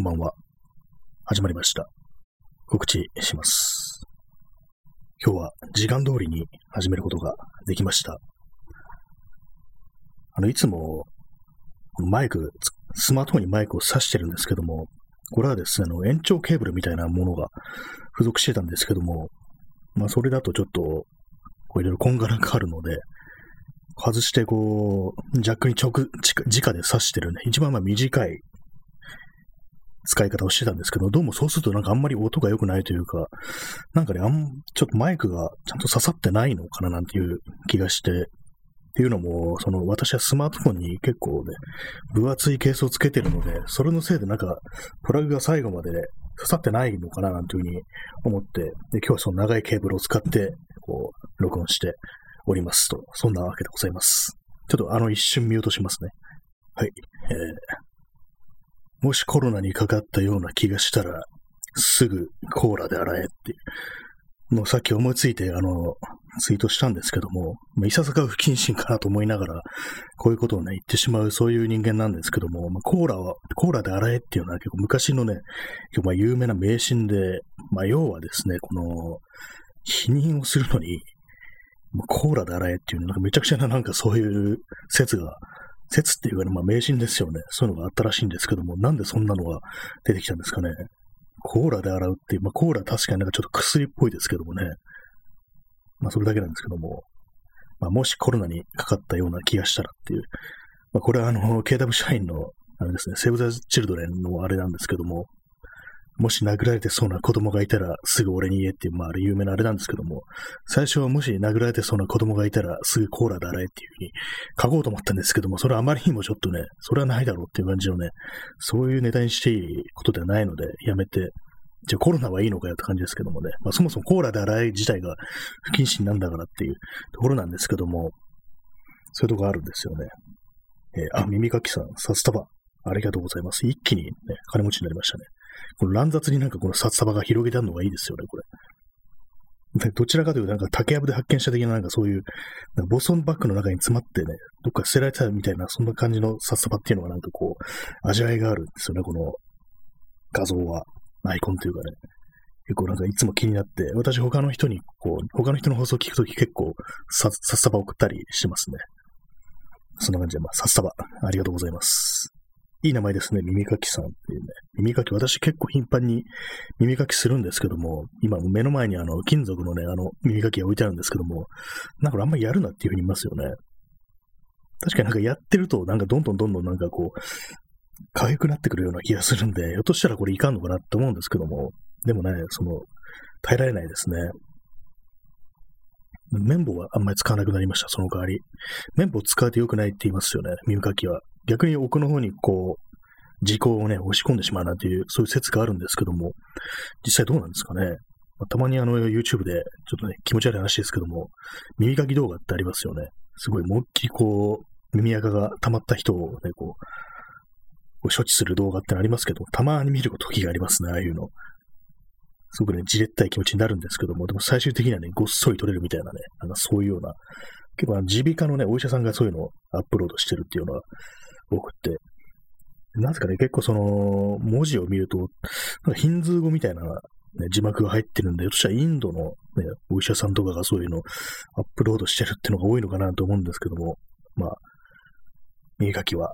こんばんは。始まりました。告知します。今日は時間通りに始めることができました。いつもマイク、スマートフォンにマイクを挿してるんですけども、これはですね、延長ケーブルみたいなものが付属してたんですけども、それだとちょっと、いろいろこんがらがあるので、外してジャックに直で挿してるね、一番短い使い方をしてたんですけど、どうもそうするとなんかあんまり音が良くないというか、なんかね、ちょっとマイクがちゃんと刺さってないのかななんていう気がして、っていうのも、私はスマートフォンに結構ね、分厚いケースをつけてるので、それのせいでなんか、プラグが最後まで刺さってないのかななんていうふうに思って、で、今日はその長いケーブルを使って、録音しておりますと。そんなわけでございます。ちょっと一瞬見落としますね。はい。もしコロナにかかったような気がしたら、すぐコーラで洗えっていう。もうさっき思いついて、ツイートしたんですけども、いささか不謹慎かなと思いながら、こういうことをね、言ってしまう、そういう人間なんですけども、コーラで洗えっていうのは結構昔のね、有名な迷信で、要はですね、避妊をするのに、コーラで洗えっていう、なんかめちゃくちゃななんかそういう説っていうか、迷信ですよね。そういうのがあったらしいんですけども、なんでそんなのが出てきたんですかね。コーラで洗うっていう、コーラ確かになんかちょっと薬っぽいですけどもね。それだけなんですけども、もしコロナにかかったような気がしたらっていう、これはKW 社員の、あれですね、セーブ・ザ・チルドレンのあれなんですけども、もし殴られてそうな子供がいたらすぐ俺に言えっていう、あれ有名なあれなんですけども、最初はもし殴られてそうな子供がいたらすぐコーラで洗えっていうふうに書こうと思ったんですけども、それはあまりにもちょっとね、それはないだろうっていう感じのね、そういうネタにしていいことではないので、やめて、じゃあコロナはいいのかよって感じですけどもね、そもそもコーラで洗い自体が不謹慎なんだからっていうところなんですけども、そういうとこあるんですよね。耳かきさん、札束、ありがとうございます。一気に、ね、金持ちになりましたね。この乱雑になんかこの札束が広げてあるのがいいですよね、これ。でどちらかというと、なんか竹やぶで発見した的ななんかそういう、ボストンバッグの中に詰まってね、どっか捨てられたみたいな、そんな感じの札束っていうのがなんか味わいがあるんですよね、この画像は。アイコンというかね、結構なんかいつも気になって、私他の人に他の人の放送を聞くとき結構札束送ったりしてますね。そんな感じで、札束、ありがとうございます。いい名前ですね、耳かきさんっていうね。耳かき、私結構頻繁に耳かきするんですけども、今目の前に金属のね、耳かきが置いてあるんですけども、なんかあんまりやるなっていうふうに言いますよね。確かになんかやってると、なんかどんどんなんか可愛くなってくるような気がするんで、ひょっとしたらこれいかんのかなって思うんですけども、でもね、耐えられないですね。綿棒はあんまり使わなくなりました、その代わり。綿棒使うと良くないって言いますよね、耳かきは。逆に奥の方に時効をね、押し込んでしまうなんていう、そういう説があるんですけども、実際どうなんですかね。たまにYouTube で、ちょっとね、気持ち悪い話ですけども、耳かき動画ってありますよね。すごい、もっきり耳垢が溜まった人をね、処置する動画ってのありますけど、たまに見る時がありますね、ああいうの。すごくね、じれったい気持ちになるんですけども、でも最終的にはね、ごっそり取れるみたいなね、なんかそういうような、結構耳鼻科のね、お医者さんがそういうのをアップロードしてるっていうのは多くて、なぜかね、結構文字を見ると、ヒンズー語みたいな、ね、字幕が入ってるんで、私はインドの、ね、お医者さんとかがそういうのをアップロードしてるっていうのが多いのかなと思うんですけども、耳かきは、ね、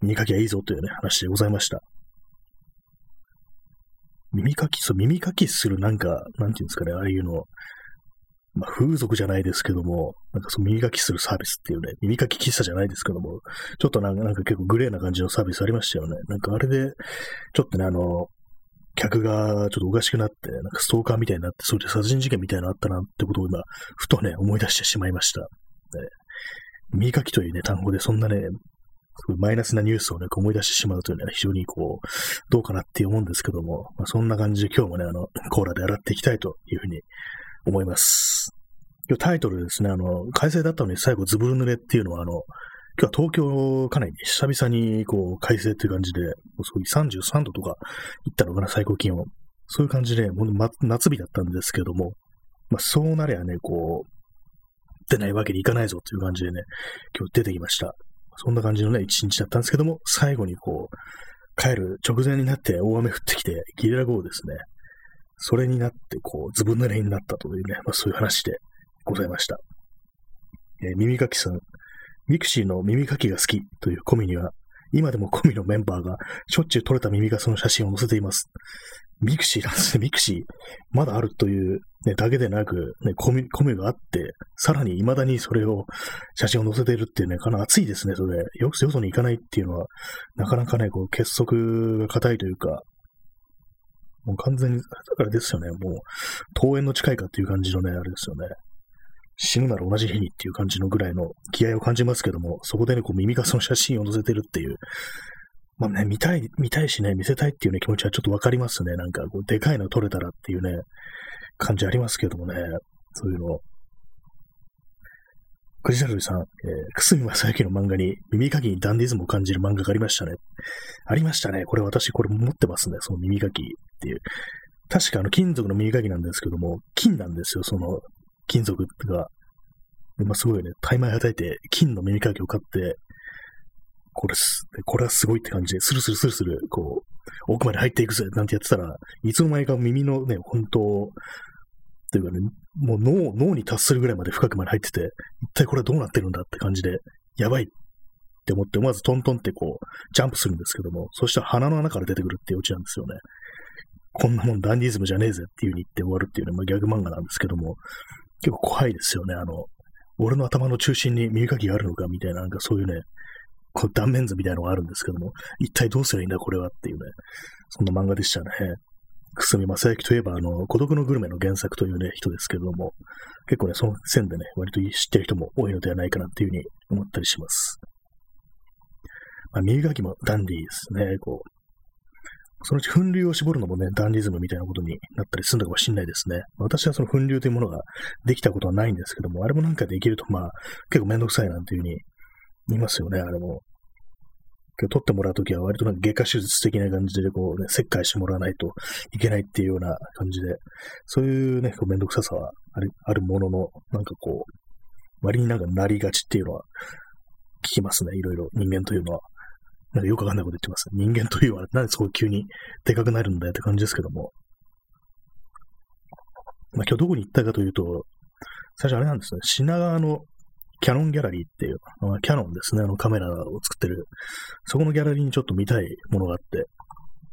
耳かきはいいぞというね、話でございました。耳かきするなんか、なんていうんですかね、ああいうの、風俗じゃないですけども、なんか耳かきするサービスっていうね、耳かき喫茶じゃないですけども、ちょっとなんか結構グレーな感じのサービスありましたよね。なんかあれで、ちょっとね、客がちょっとおかしくなって、なんかストーカーみたいになって、それで殺人事件みたいなのあったなってことを今、ふとね、思い出してしまいました。ね、耳かきというね、単語でそんなね、マイナスなニュースをね、思い出してしまうというのは非常にどうかなって思うんですけども、そんな感じで今日もね、コーラで洗っていきたいというふうに思います。今日タイトルですね、快晴だったのに最後ずぶ濡れっていうのは、今日は東京かなり久々に快晴っていう感じで、33度とかいったのかな、最高気温。そういう感じで、夏日だったんですけども、そうなりゃね、出ないわけにいかないぞという感じでね、今日出てきました。そんな感じのね、一日だったんですけども、最後に帰る直前になって大雨降ってきて、ゲリラ豪雨ですね。それになって、ずぶ濡れになったというね、まあ、そういう話でございました。耳かきさん、ミクシーの耳かきが好きというコミには、今でもコミのメンバーがしょっちゅう撮れた耳かきの写真を載せています。ミクシーなんですね、ミクシー。まだあるという、ね、だけでなく、ね、コミがあって、さらに未だにそれを、写真を載せているっていうね、かなり熱いですね、それ。よそに行かないっていうのは、なかなかね、結束が固いというか、もう完全に、あれですよね、もう、登園の近いかっていう感じのね、あれですよね。死ぬなら同じ日にっていう感じのぐらいの気合を感じますけども、そこでね、耳かきの写真を載せてるっていう、まあね、見たいしね、見せたいっていうね、気持ちはちょっとわかりますね。なんか、でかいの撮れたらっていうね、感じありますけどもね、そういうの。クジラルイさん、久住正幸の漫画に耳かきにダンディズムを感じる漫画がありましたね。ありましたね。これ私、これ持ってますね、その耳かきっていう。確か金属の耳かきなんですけども、金なんですよ、その金属が。まあ、すごいね、大枚はたいて、金の耳かきを買って、これはすごいって感じで、スルスルスルスル、奥まで入っていくぜ、なんてやってたら、いつの間にか耳のね、本当というかね、もう脳に達するぐらいまで深くまで入ってて、一体これはどうなってるんだって感じで、やばいって思って、まずトントンってジャンプするんですけども、そしたら鼻の穴から出てくるっていうオチなんですよね。こんなもんダンディズムじゃねえぜっていう風に言って終わるっていうね、まあ、ギャグ漫画なんですけども、結構怖いですよね、俺の頭の中心に耳かきがあるのかみたいな、なんかそういうね、断面図みたいなのがあるんですけども、一体どうすればいいんだこれはっていうね、そんな漫画でしたね。久住正幸といえば、孤独のグルメの原作というね、人ですけども、結構ね、その線でね、割と知ってる人も多いのではないかなっていうふうに思ったりします。まあ、耳かきもダンディーですね、そのうち粉流を絞るのもね、ダンディズムみたいなことになったりするのかもしれないですね。私はその粉流というものができたことはないんですけども、あれもなんかできると、まあ、結構めんどくさいなんていうふうに言いますよね、あれも。取ってもらうときは割となんか外科手術的な感じでね、切開してもらわないといけないっていうような感じで、そういうね、めんどくささはあるものの、なんか割になんかなりがちっていうのは聞きますね、いろいろ人間というのは。なんかよくわかんないこと言ってます。人間というのは、なんでそう急にでかくなるんだよって感じですけども。まあ今日どこに行ったかというと、最初あれなんですね、品川のキャノンギャラリーっていう、キャノンですね、カメラを作ってる、そこのギャラリーにちょっと見たいものがあって、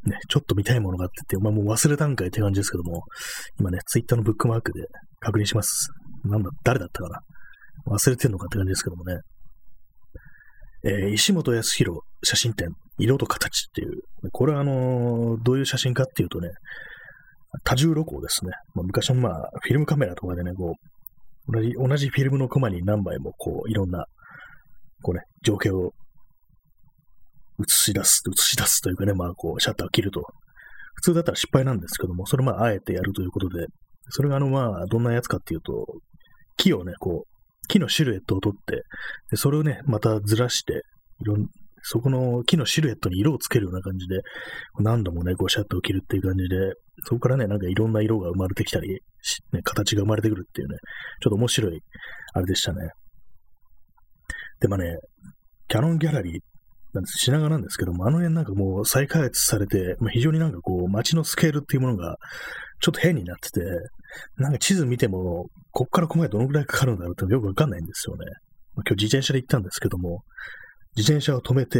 ね、ちょっと見たいものがあってって、まあもう忘れたんかいって感じですけども、今ね、ツイッターのブックマークで確認します。なんだ、誰だったかな。忘れてんのかって感じですけどもね。石本康弘写真展、色と形っていう、これはどういう写真かっていうとね、多重露光ですね。まあ、昔のまあ、フィルムカメラとかでね、同じフィルムのコマに何枚もいろんな、ね、情景を映し出すというかね、まあシャッターを切ると。普通だったら失敗なんですけども、それまあ、あえてやるということで、それがまあ、どんなやつかっていうと、木をね、木のシルエットを取って、でそれをね、またずらして、そこの木のシルエットに色をつけるような感じで、何度もね、シャッターを切るっていう感じで、そこからね、なんかいろんな色が生まれてきたり、ね、形が生まれてくるっていうね、ちょっと面白い、あれでしたね。で、まあね、キャノンギャラリーなんです、品川なんですけども、あの辺なんかもう再開発されて、まあ、非常になんか街のスケールっていうものが、ちょっと変になってて、なんか地図見ても、こっからここまでどのくらいかかるんだろうってよくわかんないんですよね。まあ、今日自転車で行ったんですけども、自転車を止めて、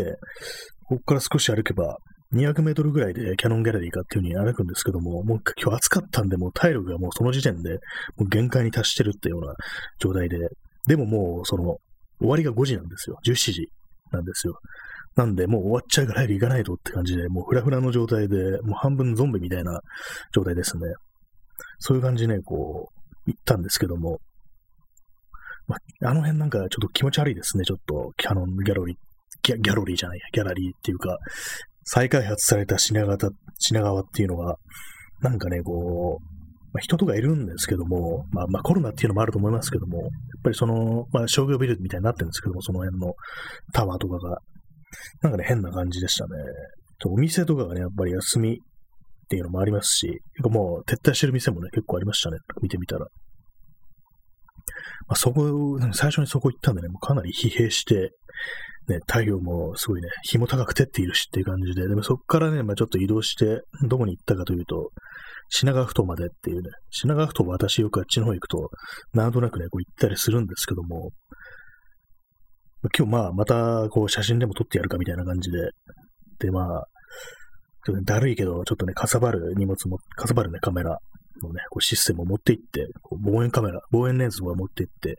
ここから少し歩けば、200メートルぐらいでキャノンギャラリーかっていう風に歩くんですけども、もう今日暑かったんで、もう体力がもうその時点で、もう限界に達してるっていうような状態で、でももう終わりが5時なんですよ。17時なんですよ。なんで、もう終わっちゃうから早く行かないとって感じで、もうフラフラの状態で、もう半分ゾンビみたいな状態ですね。そういう感じでね、行ったんですけども、まあ、あの辺なんかちょっと気持ち悪いですね、ちょっとキャノンギャラリーじゃないや、ギャラリーっていうか、再開発された品川っていうのが、なんかね、まあ、人とかいるんですけども、まあコロナっていうのもあると思いますけども、やっぱりまあ、商業ビルみたいになってるんですけども、その辺のタワーとかが、なんかね、変な感じでしたね。お店とかがね、やっぱり休みっていうのもありますし、結構もう撤退してる店もね、結構ありましたね、見てみたら。まあ、最初にそこ行ったんでね、もうかなり疲弊して、ね、太陽もすごいね、日も高く照っているしっていう感じで、でもそこからね、まあ、ちょっと移動して、どこに行ったかというと、品川埠頭までっていうね、品川埠頭私よくあっちの方行くと、なんとなくね、こう行ったりするんですけども、今日まあ、またこう写真でも撮ってやるかみたいな感じで、でまあ、ちょっとね、だるいけど、ちょっとね、かさばる荷物も、かさばるね、カメラのね、こうシステムを持って行って、こう望遠カメラ、望遠レンズを持って行って、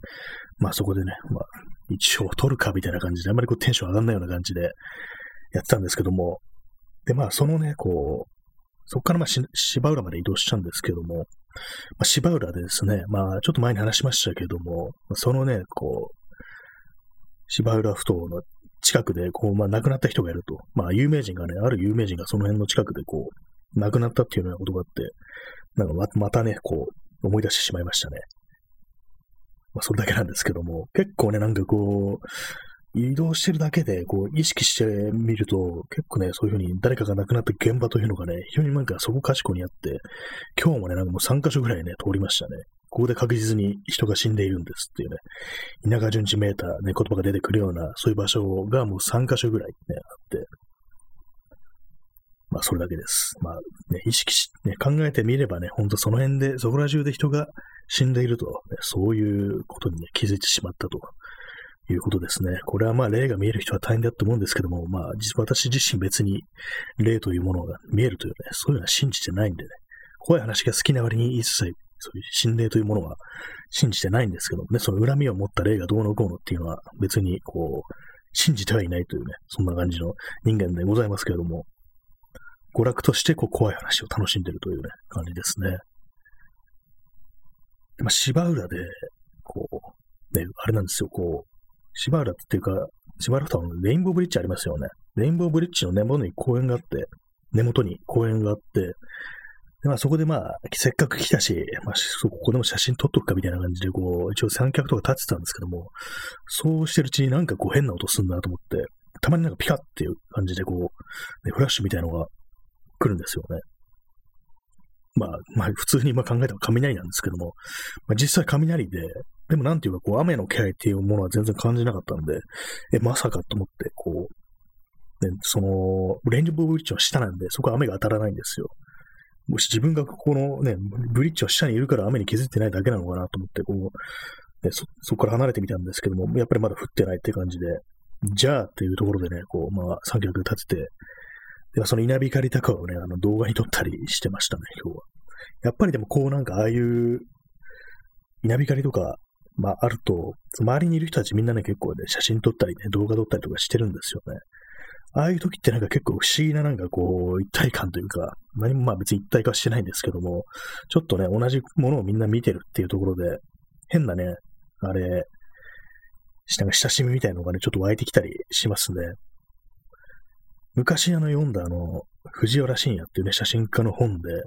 まあそこでね、まあ、一応撮るかみたいな感じで、あんまりこうテンション上がんないような感じでやってたんですけども、でまあそのね、こう、そこからまあ芝浦まで移動しちゃうんですけども、まあ、芝浦でですね、まあちょっと前に話しましたけども、そのね、こう、芝浦埠頭の近くで、こう、まあ、亡くなった人がいると。まあ、有名人がね、ある有名人がその辺の近くで、こう、亡くなったっていうようなことがあって、なんかまたね、こう、思い出してしまいましたね。まあ、それだけなんですけども、結構ね、なんかこう、移動してるだけで、こう、意識してみると、結構ね、そういうふうに誰かが亡くなった現場というのがね、非常になんかそこかしこにあって、今日もね、なんかもう3カ所ぐらいね、通りましたね。ここで確実に人が死んでいるんですっていうね、稲川淳二メーター、ね、言葉が出てくるような、そういう場所がもう3カ所ぐらい、ね、あって、まあ、それだけです。まあ、ね、意識し、ね、考えてみればね、ほんとその辺で、そこら中で人が死んでいると、ね、そういうことに、ね、気づいてしまったということですね。これはまあ、霊が見える人は大変だと思うんですけども、まあ、私自身別に霊というものが見えるというね、そういうのは信じてないんでね、怖い話が好きな割に一切、そういう心霊というものは信じてないんですけどもね、その恨みを持った霊がどうのこうのっていうのは別にこう、信じてはいないというね、そんな感じの人間でございますけれども、娯楽としてこう怖い話を楽しんでるというね、感じですね。まあ、芝浦で、こう、ね、あれなんですよ、こう、芝浦っていうか、芝浦とはレインボーブリッジありますよね。レインボーブリッジの根元に公園があって、根元に公園があって、でまあ、そこでまあ、せっかく来たし、まあ、ここでも写真撮っとくかみたいな感じで、こう、一応三脚とか立ってたんですけども、そうしてるうちになんかこう変な音すんなと思って、たまになんかピカっていう感じでこう、ね、フラッシュみたいなのが来るんですよね。まあ、普通にまあ考えたら雷なんですけども、まあ、実際雷で、でもなんていうかこう、雨の気配っていうものは全然感じなかったんで、まさかと思って、こう、ね、その、レインボーブリッジの下なんで、そこは雨が当たらないんですよ。もし自分がこのね、ブリッジの下にいるから雨に気づいてないだけなのかなと思って、こう、ね、そこから離れてみたんですけども、やっぱりまだ降ってないって感じで、じゃあっていうところでね、こう、まあ、三脚立てて、でその稲光高をね、動画に撮ったりしてましたね、今日は。やっぱりでもこうなんかああいう、稲光とか、まああると、周りにいる人たちみんなね、結構ね、写真撮ったりね、動画撮ったりとかしてるんですよね。ああいう時ってなんか結構不思議ななんかこう一体感というか、何もまあ別に一体化してないんですけども、ちょっとね、同じものをみんな見てるっていうところで、変なね、あれ、なんか親しみみたいなのがね、ちょっと湧いてきたりしますね。昔読んだ藤原信也っていうね、写真家の本で、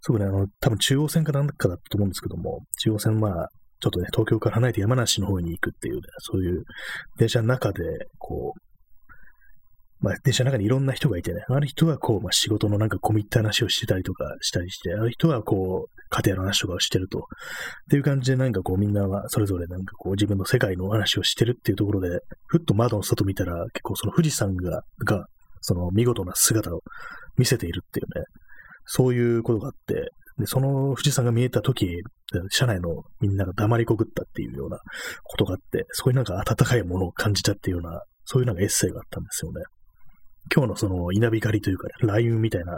すごくね、多分中央線かなんかだったと思うんですけども、中央線まあ、ちょっとね、東京から離れて山梨の方に行くっていうね、そういう電車の中で、こう、まあ、電車の中にいろんな人がいてね、ある人はこう、まあ、仕事のなんか込み入った話をしてたりとかしたりして、ある人はこう、家庭の話とかをしてると。っていう感じでなんかこう、みんなはそれぞれなんかこう、自分の世界の話をしてるっていうところで、ふっと窓の外見たら、結構その富士山がその見事な姿を見せているっていうね、そういうことがあって、でその富士山が見えた時、車内のみんなが黙りこくったっていうようなことがあって、そういうなんか温かいものを感じたっていうような、そういうなんかエッセイがあったんですよね。今日のその稲光というか、ね、雷雲みたいな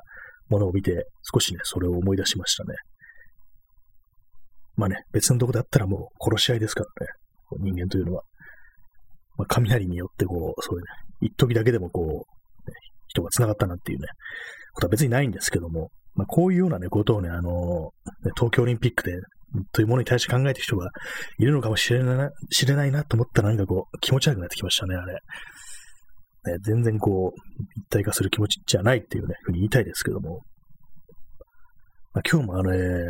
ものを見て、少しね、それを思い出しましたね。まあね、別のとこだったらもう殺し合いですからね、人間というのは。まあ、雷によってこう、そういうね、一時だけでもこう、ね、人が繋がったなんていうね、ことは別にないんですけども、まあこういうようなね、ことをね、東京オリンピックで、というものに対して考えている人がいるのかもしれないなと思ったらなんかこう、気持ち悪くなってきましたね、あれ。ね、全然こう、一体化する気持ちじゃないっていうね、ふうに言いたいですけども。まあ、今日もあれ、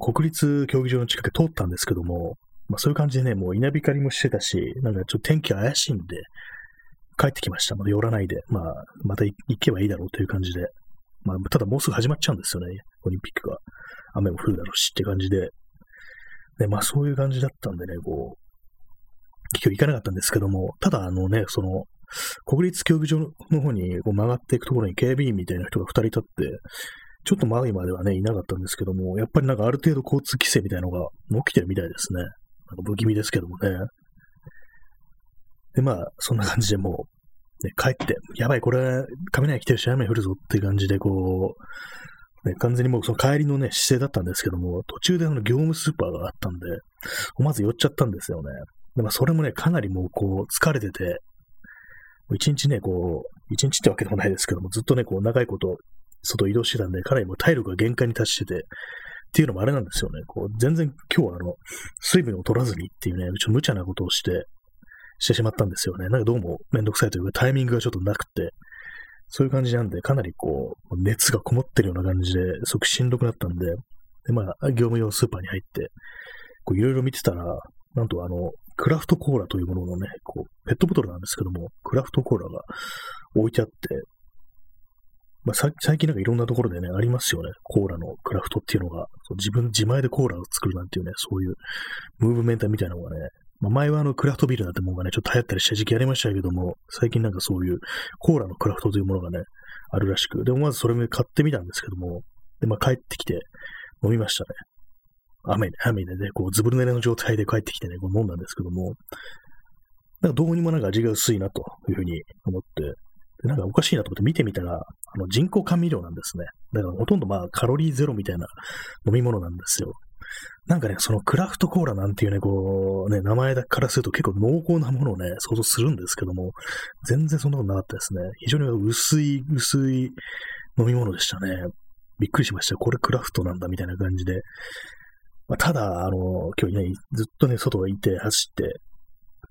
国立競技場の近く通ったんですけども、まあそういう感じでね、もう稲光もしてたし、なんかちょっと天気怪しいんで、帰ってきました。まだ寄らないで、まあ、また行けばいいだろうという感じで。まあ、ただもうすぐ始まっちゃうんですよね、オリンピックが。雨も降るだろうしって感じで。で、まあそういう感じだったんでね、こう、結局行かなかったんですけども、ただその、国立競技場の方にこう曲がっていくところに警備員みたいな人が2人立って、ちょっと前まではね、いなかったんですけども、やっぱりなんかある程度交通規制みたいなのが起きてるみたいですね。なんか不気味ですけどもね。で、まあ、そんな感じでもう、ね、帰って、やばい、これ、雷来てるし、雨降るぞっていう感じで、こう、ね、完全にもうその帰りのね、姿勢だったんですけども、途中で業務スーパーがあったんで、まず寄っちゃったんですよね。で、まあ、それもね、かなりもう、こう、疲れてて、一日ね、こう、一日ってわけでもないですけども、ずっとね、こう、長いこと、外移動してたんで、かなりもう体力が限界に達してて、っていうのもあれなんですよね。こう、全然今日は水分を取らずにっていうね、無茶なことをしてしまったんですよね。なんかどうもめんどくさいというかタイミングがちょっとなくて、そういう感じなんで、かなりこう、熱がこもってるような感じで、すごくしんどくなったんで、で、まあ、業務用スーパーに入って、こう、いろいろ見てたら、なんとクラフトコーラというもののね、こう、ペットボトルなんですけども、クラフトコーラが置いてあって、まあ、最近なんかいろんなところでね、ありますよね。コーラのクラフトっていうのが、自前でコーラを作るなんていうね、そういうムーブメントみたいなのがね、まあ、前はクラフトビールなんてものがね、ちょっと流行ったりした時期ありましたけども、最近なんかそういうコーラのクラフトというものがね、あるらしく。で、まずそれを買ってみたんですけども、で、まあ、帰ってきて飲みましたね。雨でね、こう、ずぶ濡れの状態で帰ってきてね、こう飲んだんですけども、なんかどうにもなんか味が薄いなというふうに思って、なんかおかしいなと思って見てみたら、人工甘味料なんですね。だからほとんどまあカロリーゼロみたいな飲み物なんですよ。なんかね、そのクラフトコーラなんていうね、こうね、名前からすると結構濃厚なものをね、想像するんですけども、全然そんなことなかったですね。非常に薄い飲み物でしたね。びっくりしました。これクラフトなんだみたいな感じで。まあ、ただ、今日ね、ずっとね、外にいて走って、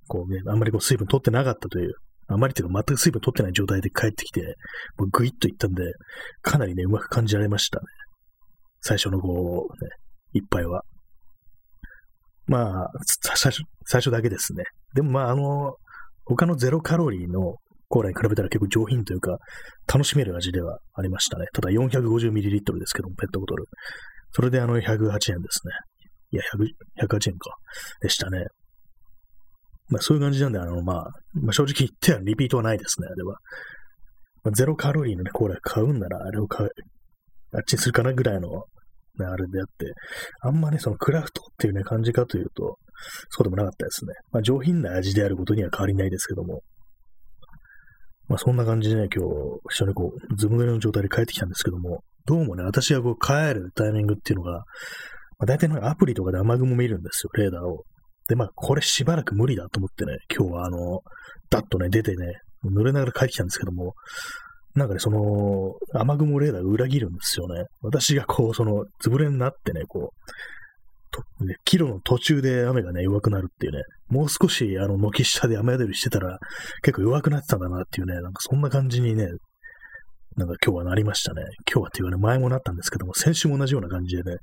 こうね、あんまりこう水分取ってなかったという、あまりというか全く水分取ってない状態で帰ってきて、もうグイッといったんで、かなりね、うまく感じられましたね。最初のこう、ね、一杯は。まあ、最初だけですね。でもまあ、他のゼロカロリーのコーラに比べたら結構上品というか、楽しめる味ではありましたね。ただ 450ml ですけども、ペットボトル。それで108円ですね。いや、108円か。でしたね。まあ、そういう感じなんで、まあ、正直言ってはリピートはないですね、あれは。まあ、ゼロカロリーのね、コーラ買うんなら、あれをあっちにするかなぐらいの、ね、あれであって、あんまね、そのクラフトっていうね、感じかというと、そうでもなかったですね。まあ、上品な味であることには変わりないですけども。まあ、そんな感じでね、今日、非常にこう、ずぶ濡れの状態で帰ってきたんですけども、どうもね、私がこう、帰るタイミングっていうのが、まあ、大体なんかアプリとかで雨雲見るんですよ、レーダーを。で、まあ、これしばらく無理だと思ってね、今日はダッとね、出てね、濡れながら帰ってきたんですけども、なんかね、その、雨雲レーダーが裏切るんですよね。私がこう、つぶれになってね、こう、帰路の途中で雨がね、弱くなるっていうね、もう少し、軒下で雨宿りしてたら、結構弱くなってたんだなっていうね、なんかそんな感じにね、なんか今日はなりましたね。今日はっていうかね、前もなったんですけども、先週も同じような感じでね、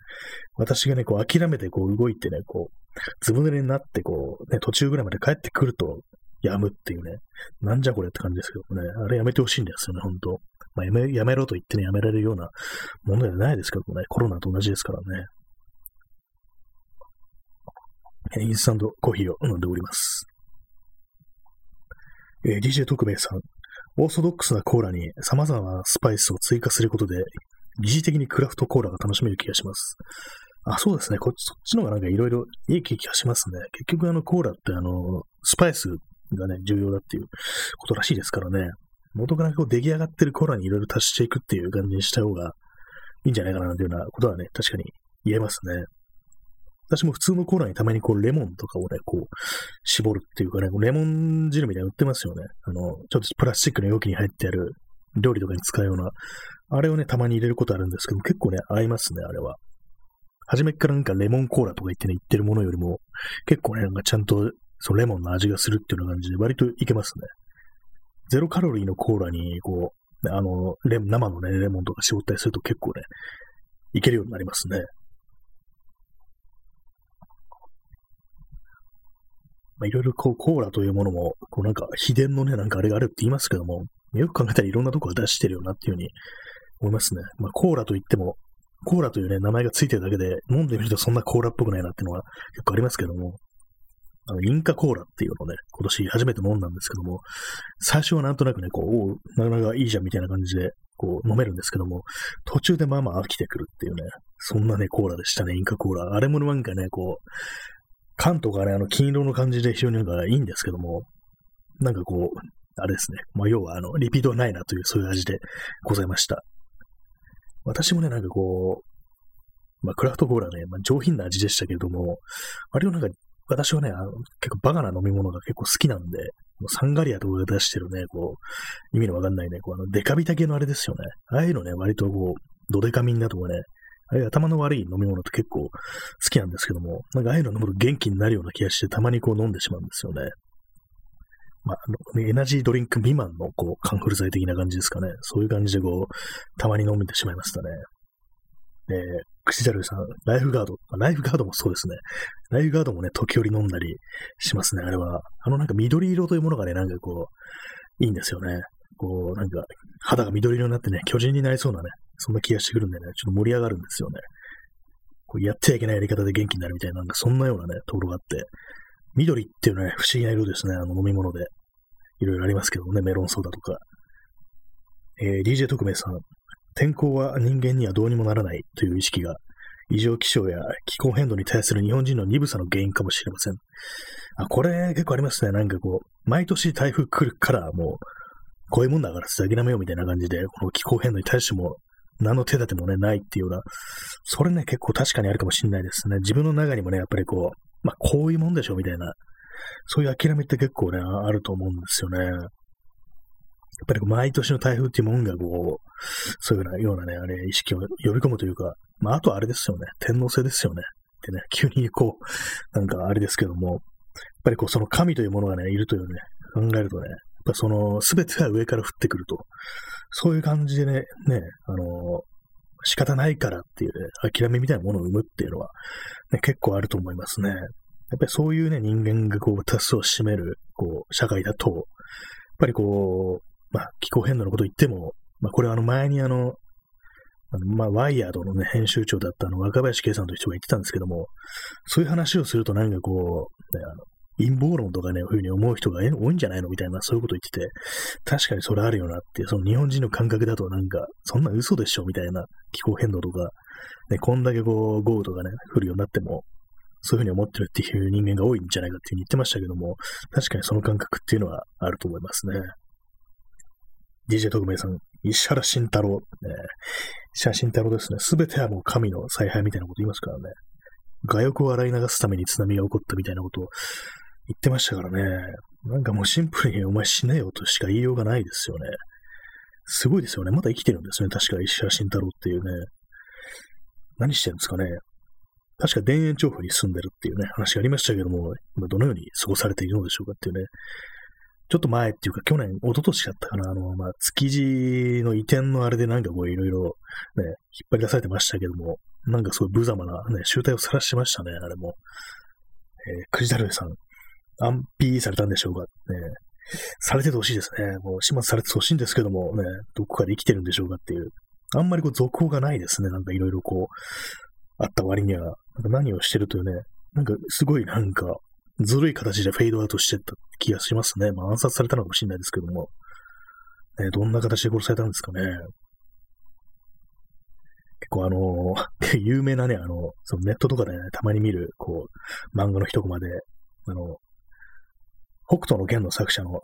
私がね、こう諦めてこう動いてね、こう、ずぶ濡れになってこう、ね、途中ぐらいまで帰ってくると、やむっていうね、なんじゃこれって感じですけどもね、あれやめてほしいんですよね、ほんと。まあ、やめろと言ってね、やめられるようなものではないですけどもね、コロナと同じですからね。インスタントコーヒーを飲んでおります。DJ 特命さん。オーソドックスなコーラに様々なスパイスを追加することで、疑似的にクラフトコーラが楽しめる気がします。あ、そうですね。そっちの方がなんかいろいろいい気がしますね。結局コーラってスパイスがね、重要だっていうことらしいですからね。元からこう出来上がってるコーラにいろいろ足していくっていう感じにした方がいいんじゃないかなというようなことはね、確かに言えますね。私も普通のコーラにたまにこうレモンとかをね、こう、絞るっていうかね、レモン汁みたいなの売ってますよね。ちょっとプラスチックの容器に入ってある料理とかに使うような、あれをね、たまに入れることあるんですけど、結構ね、合いますね、あれは。初めからなんかレモンコーラとか言ってね、言ってるものよりも、結構ね、なんかちゃんとそのレモンの味がするっていうような感じで、割といけますね。ゼロカロリーのコーラに、こう、生のね、レモンとか絞ったりすると結構ね、いけるようになりますね。まあ、いろいろこうコーラというものも、こうなんか秘伝のね、なんかあれがあるって言いますけども、よく考えたらいろんなところが出してるよなっていうふうに思いますね。まあコーラといっても、コーラというね、名前がついてるだけで、飲んでみるとそんなコーラっぽくないなっていうのは結構ありますけども、インカコーラっていうのをね、今年初めて飲んだんですけども、最初はなんとなくね、こう、なかなかいいじゃんみたいな感じで、こう、飲めるんですけども、途中でまあまあ飽きてくるっていうね、そんなね、コーラでしたね、インカコーラ。あれもなんかね、こう、缶とかね、金色の感じで非常になんかいいんですけども、なんかこう、あれですね、まあ要はリピートはないなという、そういう味でございました。私もね、なんかこう、まあクラフトコーラね、まあ上品な味でしたけれども、あれをなんか、私はね、結構バカな飲み物が結構好きなんで、サンガリアとかが出してるね、こう、意味のわかんないね、こう、デカビタ系のあれですよね。ああいうのね、割とこう、ドデカミンだとかね、ああいう頭の悪い飲み物って結構好きなんですけども、なんかああいうの飲むと元気になるような気がして、たまにこう飲んでしまうんですよね。まあ、エナジードリンク未満のこう、カンフル剤的な感じですかね。そういう感じでこう、たまに飲めてしまいましたね。クシザルさん、ライフガードもそうですね。ライフガードもね、時折飲んだりしますね、あれは。なんか緑色というものがね、なんかこう、いいんですよね。こう、なんか、肌が緑色になってね、巨人になりそうなね、そんな気がしてくるんでね、ちょっと盛り上がるんですよね。こうやってはいけないやり方で元気になるみたいな、なんかそんなようなね、ところがあって。緑っていうのはね、不思議な色ですね、飲み物で。いろいろありますけどもね、メロンソーダとか。DJ 特命さん。天候は人間にはどうにもならないという意識が異常気象や気候変動に対する日本人の鈍さの原因かもしれません。あ、これ結構ありますね。なんかこう、毎年台風来るからもう、こういうもんだからって諦めようみたいな感じで、この気候変動に対しても何の手立てもね、ないっていうような、それね、結構確かにあるかもしれないですね。自分の中にもね、やっぱりこう、まあこういうもんでしょみたいな、そういう諦めって結構ね、あると思うんですよね。やっぱり毎年の台風っていうもんがこう、そういうようなね、あれ、意識を呼び込むというか、まあ、あとあれですよね、天皇制ですよね。ってね、急にこう、なんかあれですけども、やっぱりこう、その神というものがね、いるというね、考えるとね、やっぱその、すべてが上から降ってくると、そういう感じでね、仕方ないからっていう、ね、諦めみたいなものを生むっていうのは、ね、結構あると思いますね。やっぱりそういうね、人間がこう、多数を占める、こう、社会だと、やっぱりこう、まあ、気候変動のことを言っても、まあ、これは前にまあ、ワイヤードのね、編集長だった若林圭さんという人が言ってたんですけども、そういう話をするとなんかこう、ね、陰謀論とかね、こういうふうに思う人が多いんじゃないのみたいな、そういうことを言ってて、確かにそれあるよなっていう、その日本人の感覚だとなんか、そんな嘘でしょみたいな、気候変動とか、ね、こんだけこう、豪雨とかね、降るようになっても、そういうふうに思ってるっていう人間が多いんじゃないかっていうふうに言ってましたけども、確かにその感覚っていうのはあると思いますね。DJ 特命さん、石原慎太郎、石原慎太郎ですね。すべてはもう神の采配みたいなこと言いますからね。我欲を洗い流すために津波が起こったみたいなことを言ってましたからね。なんかもうシンプルにお前死ねよとしか言いようがないですよね。すごいですよね。まだ生きてるんですね。確か石原慎太郎っていうね。何してるんですかね。確か田園調布に住んでるっていうね、話がありましたけども、今どのように過ごされているのでしょうかっていうね。ちょっと前っていうか、去年、一昨年だったかな、まあ、築地の移転のあれでなんかこういろいろね、引っ張り出されてましたけども、なんかすごい無様なね、醜態を晒してましたね、あれも。くじだるさん、安否されたんでしょうか、ね。されててほしいですね。もう始末されてほしいんですけども、ね、どこかで生きてるんでしょうかっていう。あんまりこう、続報がないですね、なんかいろいろこう、あった割には、なんか何をしてるというね、なんかすごいなんか、ずるい形でフェードアウトしてった気がしますね。まあ暗殺されたのかもしれないですけども。どんな形で殺されたんですかね。結構有名なね、そのネットとかで、ね、たまに見る、こう、漫画の一コマで、北斗の拳の作者の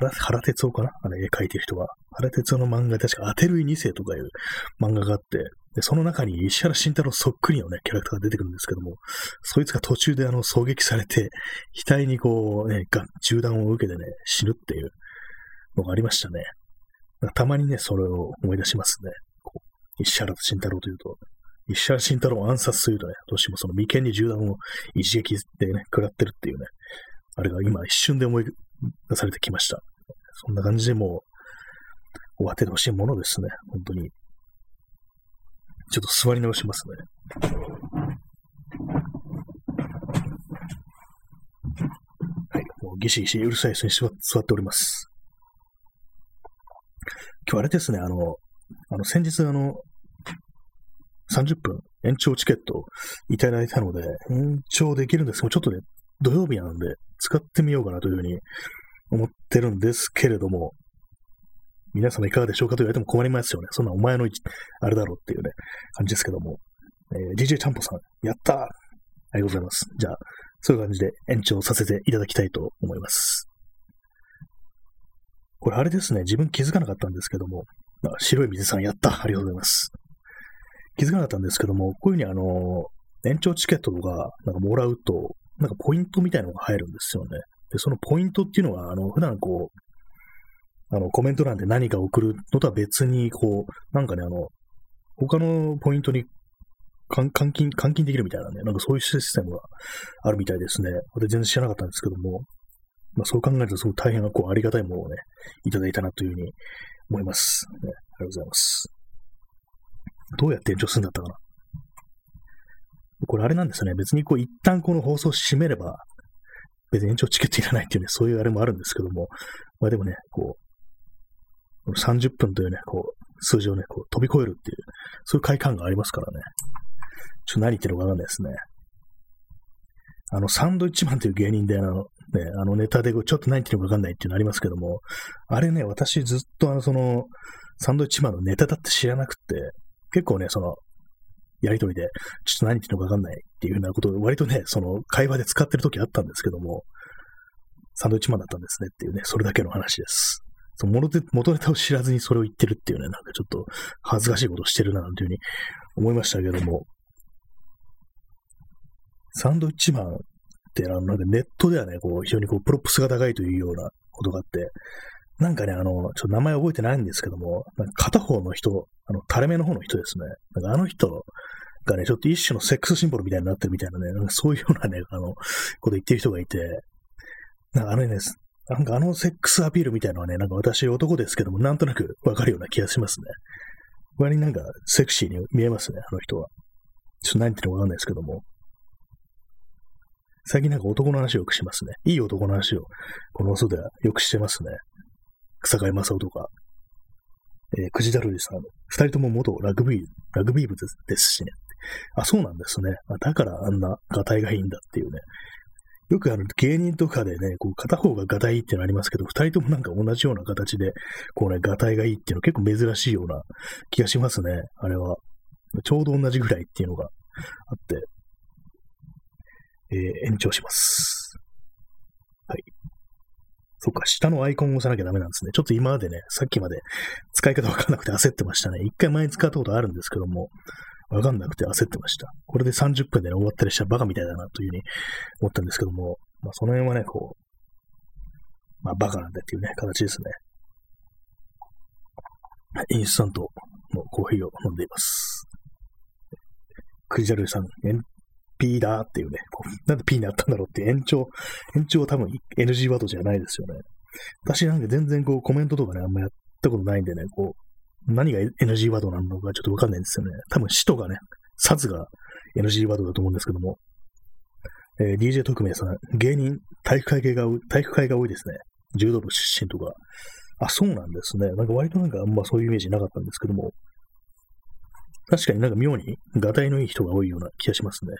原哲夫かなあれ、絵描いてる人は。原哲夫の漫画で確か、アテルイ2世とかいう漫画があって、でその中に石原慎太郎そっくりのね、キャラクターが出てくるんですけども、そいつが途中で狙撃されて、額にこうね、銃弾を受けてね、死ぬっていうのがありましたね。たまにね、それを思い出しますね。こう石原慎太郎というと、石原慎太郎を暗殺するとね、どうしてもその眉間に銃弾を一撃でね、食らってるっていうね、あれが今一瞬で思い出されてきました。そんな感じでもう、終わってほしいものですね、本当に。ちょっと座り直しますね。はい、もうギシギシうるさい椅子に座っております。今日あれですね、先日30分延長チケットをいただいたので、延長できるんですけど、ちょっとね、土曜日なんで使ってみようかなというふうに思ってるんですけれども、皆様いかがでしょうかと言われても困りますよね。そんなお前のあれだろうっていうね、感じですけども。DJ ちゃんぽさん、やったー、ありがとうございます。じゃあ、そういう感じで延長させていただきたいと思います。これあれですね、自分気づかなかったんですけども、白い水さん、やったー、ありがとうございます。気づかなかったんですけども、こういうふうに延長チケットとか、なんかもらうと、なんかポイントみたいなのが入るんですよね。で、そのポイントっていうのは、普段こう、コメント欄で何か送るのとは別に、こう、なんかね、他のポイントに換金できるみたいなね、なんかそういうシステムがあるみたいですね。私全然知らなかったんですけども、まあそう考えるとすごく大変な、こう、ありがたいものをね、いただいたなというふうに思います。ね、ありがとうございます。どうやって延長するんだったかな。これあれなんですね。別にこう、一旦この放送を閉めれば、別に延長チケットいらないっていうね、そういうあれもあるんですけども、まあでもね、こう、30分というね、こう、数字をね、こう飛び越えるっていう、そういう快感がありますからね。ちょっと何言ってるのかわかんないですね。サンドイッチマンという芸人で、ね、ネタで、ちょっと何言ってるのかわかんないっていうのありますけども、あれね、私ずっとサンドイッチマンのネタだって知らなくて、結構ね、やりとりで、ちょっと何言ってるのかわかんないっていうふうなことを、割とね、会話で使ってる時あったんですけども、サンドイッチマンだったんですねっていうね、それだけの話です。元ネタを知らずにそれを言ってるっていうね、なんかちょっと恥ずかしいことをしてるな、なんていうふうに思いましたけども。サンドウィッチマンって、なんかネットではね、こう、非常にこう、プロップスが高いというようなことがあって、なんかね、ちょっと名前覚えてないんですけども、なんか片方の人、垂れ目の方の人ですね。なんか人がね、ちょっと一種のセックスシンボルみたいになってるみたいなね、なんかそういうようなね、こと言ってる人がいて、なんかね、なんかセックスアピールみたいなのはね、なんか私男ですけども、なんとなくわかるような気がしますね。割になんかセクシーに見えますね、人は。ちょっと何言ってるのかわかんないですけども。最近なんか男の話をよくしますね。いい男の話を、この音ではよくしてますね。草刈正雄とか。くじだるりさん。二人とも元ラグビー部ですしね。あ、そうなんですね。だからあんなガタイがいいんだっていうね。よく芸人とかでね、こう片方がガタイってのありますけど、二人ともなんか同じような形で、こうね、ガタイがいいっていうの結構珍しいような気がしますね、あれは。ちょうど同じぐらいっていうのがあって、延長します。はい。そっか、下のアイコンを押さなきゃダメなんですね。ちょっと今までね、さっきまで使い方わかんなくて焦ってましたね。一回前に使ったことあるんですけども、わかんなくて焦ってました。これで30分で、ね、終わったりしたらバカみたいだなというふうに思ったんですけども、まあ、その辺はね、こう、まあ、バカなんだっていうね、形ですね。インスタントのコーヒーを飲んでいます。クジャルさん、NP だーっていうね、なんで P になったんだろうって延長は多分 NG ワードじゃないですよね。私なんか全然こうコメントとかね、あんまやったことないんでね、こう、何が NG ワードなのかちょっとわかんないんですよね。多分、使徒がね、サツが NG ワードだと思うんですけども。DJ 特命さん、芸人、体育会が多いですね。柔道部出身とか。あ、そうなんですね。なんか割となんかあんまそういうイメージなかったんですけども。確かになんか妙に、ガタイのいい人が多いような気がしますね。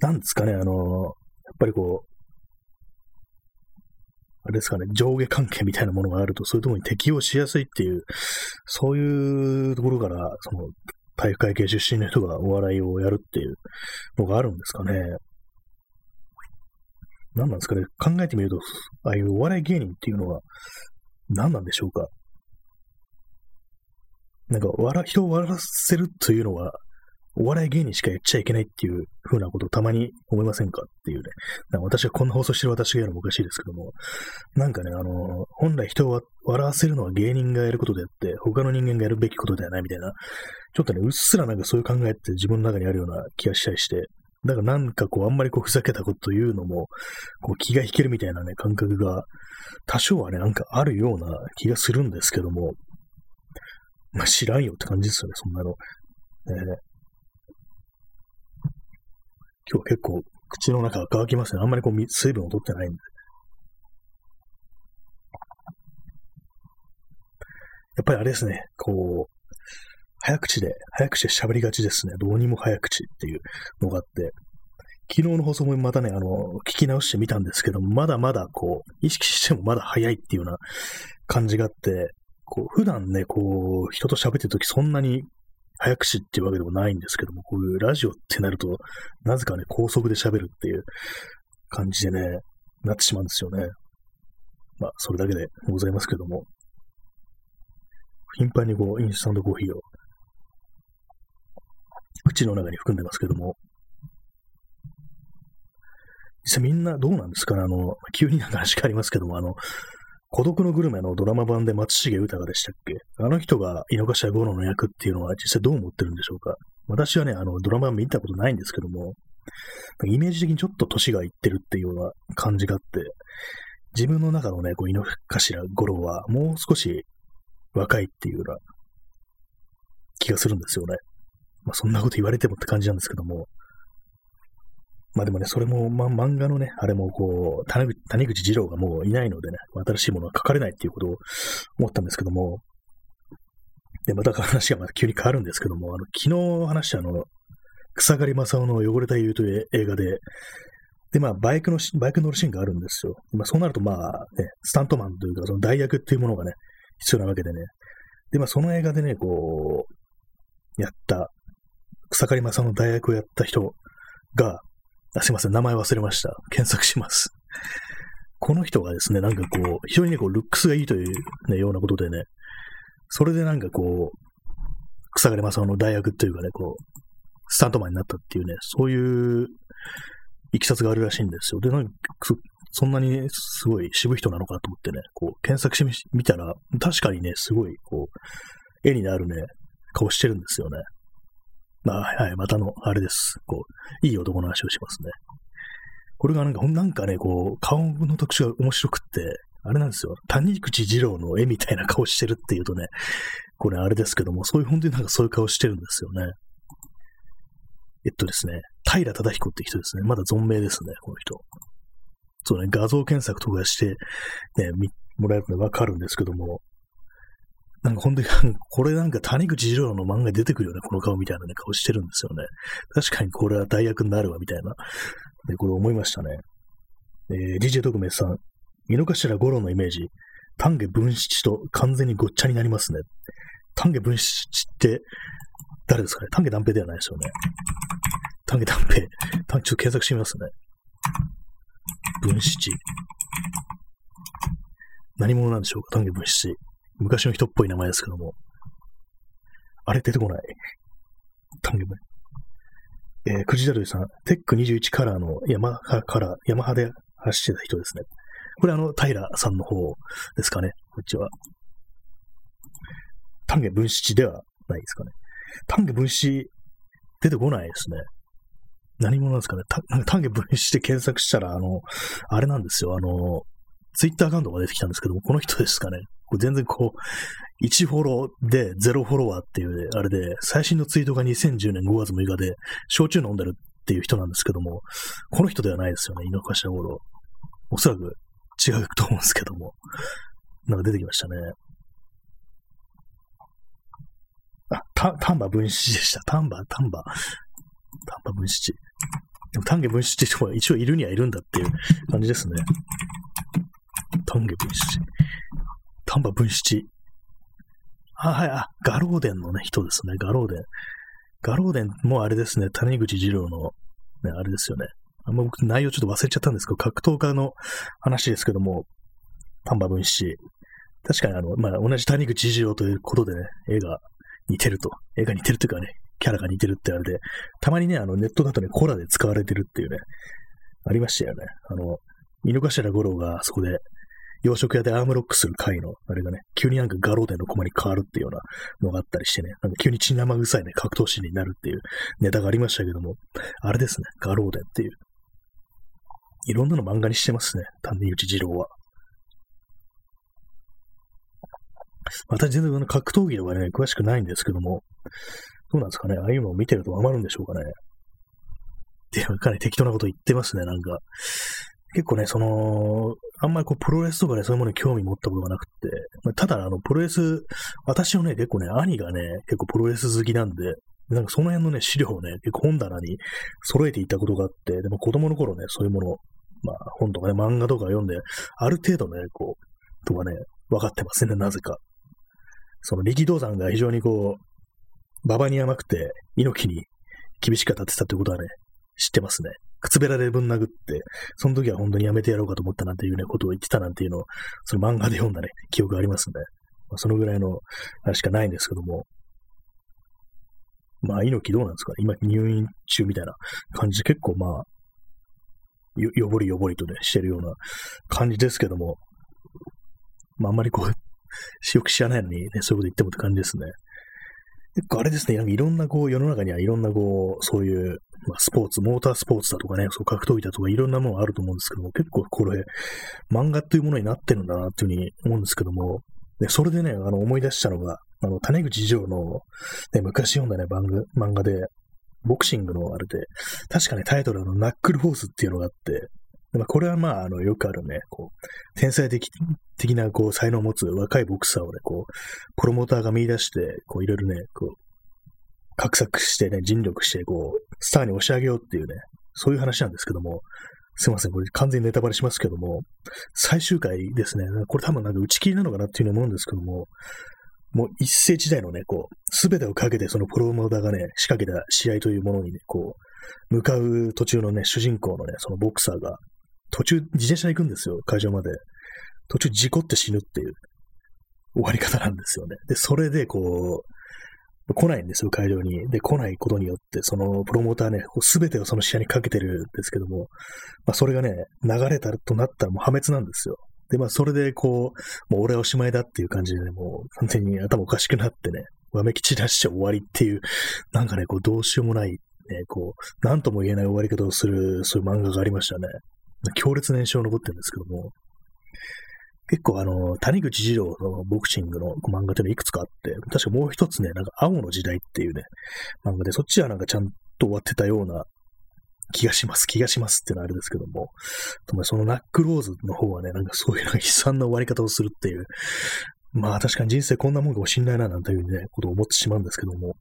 なんですかね、やっぱりこう、あれですかね、上下関係みたいなものがあると、そういうところに適応しやすいっていう、そういうところから、体育会系出身の人がお笑いをやるっていうのがあるんですかね。何なんですかね、考えてみると、ああいうお笑い芸人っていうのは、何なんでしょうか。なんか、人を笑わせるというのは、お笑い芸人しかやっちゃいけないっていう風なことをたまに思いませんかっていうね。なんか私がこんな放送してる私がやるのもおかしいですけども、なんかね、本来人を笑わせるのは芸人がやることであって、他の人間がやるべきことではないみたいな、ちょっとね、うっすらなんかそういう考えって自分の中にあるような気がしたりして、だからなんかこう、あんまりこう、ふざけたこと言うのも、こう、気が引けるみたいなね、感覚が、多少はね、なんかあるような気がするんですけども、まあ、知らんよって感じですよね、そんなの。今日結構口の中が乾きますね。あんまりこう水分を取ってないんで。やっぱりあれですね、こう、早口で喋りがちですね。どうにも早口っていうのがあって、昨日の放送もまたね、聞き直してみたんですけど、まだまだこう、意識してもまだ早いっていうような感じがあって、こう、普段ね、こう、人と喋ってるときそんなに早口っていうわけでもないんですけども、こういうラジオってなると、なぜかね、高速で喋るっていう感じでね、なってしまうんですよね。まあ、それだけでございますけども。頻繁にこう、インスタントコーヒーを口の中に含んでますけども。実際みんなどうなんですかね、急になんか話変わりますけども、孤独のグルメのドラマ版で松重豊でしたっけ？あの人が井の頭五郎の役っていうのは実際どう思ってるんでしょうか？私はね、ドラマ版見たことないんですけども、イメージ的にちょっと歳がいってるっていうような感じがあって、自分の中のね、こう井の頭五郎はもう少し若いっていうような気がするんですよね。まあそんなこと言われてもって感じなんですけども、まあでもね、それも、まあ、漫画のね、あれもこう、谷口二郎がもういないのでね、新しいものは書かれないっていうことを思ったんですけども、で、また話がまた急に変わるんですけども、昨日話した草刈正雄の汚れた湯という映画で、で、まあ、バイク乗るシーンがあるんですよ。まあ、そうなると、まあ、ね、スタントマンというか、その代役っていうものがね、必要なわけでね。で、まあ、その映画でね、こう、草刈正雄の代役をやった人が、すいません、名前忘れました。検索します。この人がですね、なんかこう、非常にね、こう、ルックスがいいという、ね、ようなことでね、それでなんかこう、草刈正雄の代役というかね、こう、スタントマンになったっていうね、そういう、いきさつがあるらしいんですよ。で、なんかそんなにすごい渋い人なのかと思ってね、こう、検索してみたら、確かにね、すごい、こう、絵になるね、顔してるんですよね。まあ、はい、またあれです。こう、いい男の話をしますね。これがなんかね、こう、顔の特徴が面白くって、あれなんですよ。谷口二郎の絵みたいな顔してるっていうとね、これあれですけども、そういう、本当になんかそういう顔してるんですよね。ですね、平忠彦って人ですね。まだ存命ですね、この人。そうね、画像検索とかして、ね、もらえるのわかるんですけども、なんか本当に、これなんか谷口二郎の漫画に出てくるよね、この顔みたいな、ね、顔してるんですよね。確かにこれは代役になるわ、みたいな。で、これ思いましたね。DJ 特命さん、井の頭五郎のイメージ、丹下文七と完全にごっちゃになりますね。丹下文七って、誰ですかね？丹下段平ではないですよね。丹下段平。ちょっと検索してみますね。文七。何者なんでしょうか？丹下文七。昔の人っぽい名前ですけども。あれ出てこない。丹下文七。くじだるいさん。テック21カラーのヤマハで走ってた人ですね。これ平さんの方ですかね。こっちは。丹下文七ではないですかね。丹下文七出てこないですね。何者なんですかね。丹下文七で検索したら、あれなんですよ。ツイッターアカウントが出てきたんですけども、この人ですかね。全然こう、1フォローで0フォロワーっていう、あれで、最新のツイートが2010年5月6日で、焼酎飲んでるっていう人なんですけども、この人ではないですよね。井の頭五郎。おそらく違うと思うんですけども。なんか出てきましたね。丹波文七でした。丹波文七。でも、丹下文七って人は一応いるにはいるんだっていう感じですね。丹下文七。丹波文七。画廊伝のね、人ですね。画廊伝もあれですね。谷口二郎の、ね、あれですよね。あんま僕、内容ちょっと忘れちゃったんですけど、格闘家の話ですけども、丹波文七。確かにまあ、同じ谷口二郎ということでね、絵が似てるというかね、キャラが似てるってあれで、たまにね、ネットだとね、コラで使われてるっていうね、ありましたよね。井の頭五郎がそこで、洋食屋でアームロックする回の、あれがね、急になんか画廊伝のコマに変わるっていうようなのがあったりしてね、なんか急に血生臭いね、格闘シーンになるっていうネタがありましたけども、あれですね、画廊伝っていう。いろんなの漫画にしてますね、谷口二郎は。私全然格闘技とかね、詳しくないんですけども、どうなんですかね、ああいうのを見てると余るんでしょうかね。で、かなり適当なこと言ってますね、なんか。結構ね、あんまりこう、プロレスとかね、そういうものに興味持ったことがなくて、ただ、プロレス、私のね、結構ね、兄がね、結構プロレス好きなんで、なんかその辺のね、資料をね、結構本棚に揃えていたことがあって、でも子供の頃ね、そういうもの、まあ本とかね、漫画とか読んで、ある程度ね、こう、とかね、分かってますね、なぜか。その力道山が非常にこう、馬場に甘くて、猪木に厳しく当たってたってことはね、知ってますね。靴べらでぶん殴って、その時は本当にやめてやろうかと思ったなんていうね、ことを言ってたなんていうのを、その漫画で読んだね、記憶がありますね。まあ、そのぐらいの、あれしかないんですけども。まあ、猪木どうなんですかね。今、入院中みたいな感じで、結構まあ、よぼりとね、してるような感じですけども、まあ、あんまりこう、よく知らないのにね、そういうこと言ってもって感じですね。結構あれですね、なんかいろんなこう、世の中にはいろんなこう、そういう、まあ、スポーツ、モータースポーツだとかね、そう格闘技だとかいろんなものがあると思うんですけども、結構これ、漫画というものになってるんだなっていうふうに思うんですけども、でそれでね、思い出したのが、種口二郎の、ね、昔読んだね、漫画で、ボクシングのあれで、確かね、タイトルナックルホースっていうのがあって、まあ、これはまあ、よくあるね、こう、天才的な、こう、才能を持つ若いボクサーをね、こう、プロモーターが見出して、こう、いろいろね、こう、画策してね、尽力して、こう、スターに押し上げようっていうね、そういう話なんですけども、すいません、これ完全にネタバレしますけども、最終回ですね、これ多分なんか打ち切りなのかなっていうふうに思うんですけども、もう一世一代のね、こう、すべてをかけてそのプロモーターがね、仕掛けた試合というものにね、こう、向かう途中のね、主人公のね、そのボクサーが、途中、自転車で行くんですよ、会場まで。途中、事故って死ぬっていう終わり方なんですよね。で、それで、こう、来ないんですよ、会場に。で、来ないことによって、その、プロモーターね、すべてをその試合にかけてるんですけども、まあ、それがね、流れたとなったらもう破滅なんですよ。で、まあ、それで、こう、もう俺はおしまいだっていう感じでね、もう、完全に頭おかしくなってね、わめき散らして終わりっていう、なんかね、こう、どうしようもない、ね、こう、なんとも言えない終わり方をする、そういう漫画がありましたね。強烈な印象を残ってるんですけども、結構谷口二郎のボクシングの漫画というのいくつかあって、確かもう一つね、なんか青の時代っていうね、漫画で、そっちはなんかちゃんと終わってたような気がしますっていうのはあれですけども、そのナックローズの方はね、なんかそういうなんか悲惨な終わり方をするっていう、まあ確かに人生こんなもんかもしんないななんていうね、ことを思ってしまうんですけども、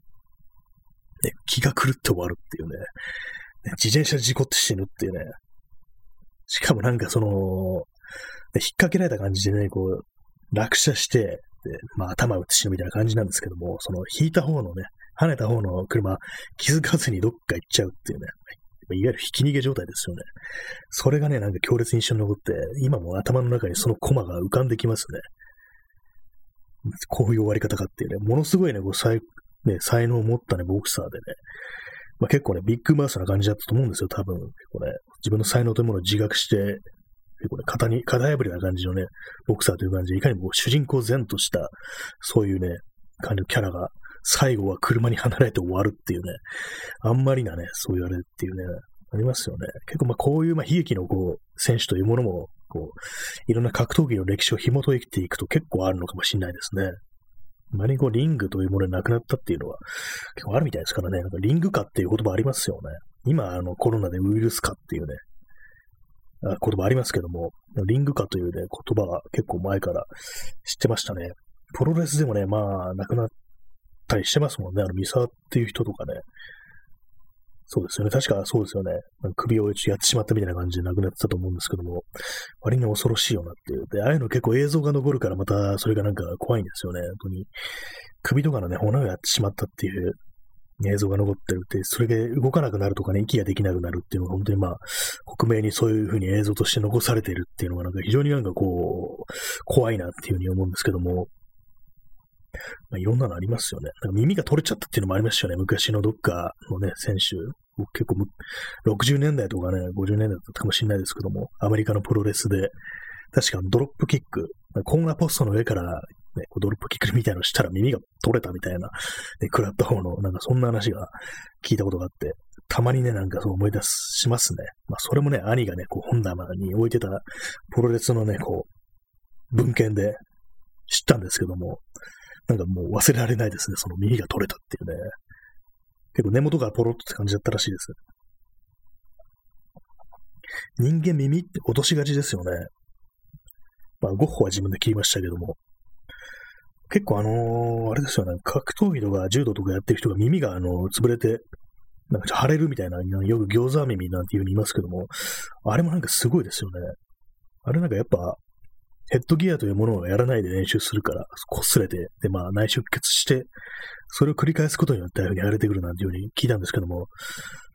ね、気が狂って終わるっていうね、自転車事故って死ぬっていうね、しかもなんかその、引っ掛けられた感じでね、こう、落車して、でまあ頭打って死ぬみたいな感じなんですけども、その引いた方のね、跳ねた方の車、気づかずにどっか行っちゃうっていうね、いわゆる引き逃げ状態ですよね。それがね、なんか強烈に印象に残って、今も頭の中にそのコマが浮かんできますね。こういう終わり方かっていうね、ものすごいね、こう才能を持ったね、ボクサーでね、まあ、結構ね、ビッグマウスな感じだったと思うんですよ、多分。結構ね、自分の才能というものを自覚して、結構ね、型破りな感じのね、ボクサーという感じで、いかにも主人公前とした、そういうね、感じのキャラが、最後は車に離れて終わるっていうね、あんまりなね、そういうあれっていうね、ありますよね。結構まあこういうまあ悲劇のこう、選手というものも、こう、いろんな格闘技の歴史を紐解いていくと結構あるのかもしれないですね。マリンゴリングというものでなくなったっていうのは結構あるみたいですからね。なんかリング化っていう言葉ありますよね。今コロナでウイルス化っていうね、言葉ありますけども、リング化というね、言葉は結構前から知ってましたね。プロレスでもね、まあなくなったりしてますもんね。ミサっていう人とかね。そうですよね。確かそうですよね。首をやってしまったみたいな感じで亡くなってたと思うんですけども、割に恐ろしいよなっていう。で、ああいうの結構映像が残るからまたそれがなんか怖いんですよね。本当に。首とかのね、骨をやってしまったっていう映像が残ってるって、それで動かなくなるとかね、息ができなくなるっていうのが本当にまあ、克明にそういうふうに映像として残されているっていうのがなんか非常になんかこう、怖いなっていうふうに思うんですけども、まあ、いろんなのありますよね。なんか耳が取れちゃったっていうのもありましたよね。昔のどっかのね、選手。結構、60年代とかね、50年代だったかもしれないですけども、アメリカのプロレスで、確かドロップキック、コーナーポストの上から、ね、ドロップキックみたいなのしたら耳が取れたみたいな、食らった方の、なんかそんな話が聞いたことがあって、たまにね、なんかそう思い出しますね。まあ、それもね、兄がね、こう本棚に置いてたプロレスのね、こう、文献で知ったんですけども、なんかもう忘れられないですね、その耳が取れたっていうね。結構根元からポロッとって感じだったらしいです。人間耳って落としがちですよね。まあ、ゴッホは自分で切りましたけども。結構あれですよね、格闘技とか柔道とかやってる人が耳が潰れて、なんか腫れるみたいな、よく餃子耳なんていう風に言いますけども、あれもなんかすごいですよね。あれなんかやっぱ、ヘッドギアというものをやらないで練習するから、擦れて、で、まあ内出血して、それを繰り返すことによってああいう風に腫れてくるなんていう風に聞いたんですけども、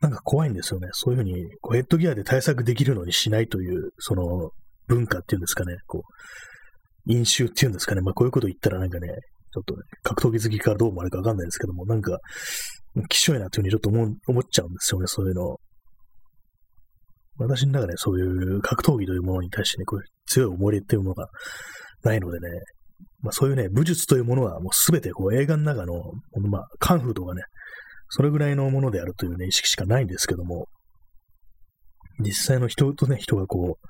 なんか怖いんですよね。そういう風に、こうヘッドギアで対策できるのにしないという、その文化っていうんですかね、こう、飲酒っていうんですかね、まあこういうこと言ったらなんかね、ちょっと、ね、格闘技好きからどう思われるかわかんないですけども、なんか、きしょいなという風にちょっと思っちゃうんですよね、そういうの。私の中でそういう格闘技というものに対してね、こう強い思い入れっていうものがないのでね、まあ、そういうね、武術というものはもうすべてこう映画の中の、まあ、カンフーとかね、それぐらいのものであるというね、意識しかないんですけども、実際の人とね、人がこう、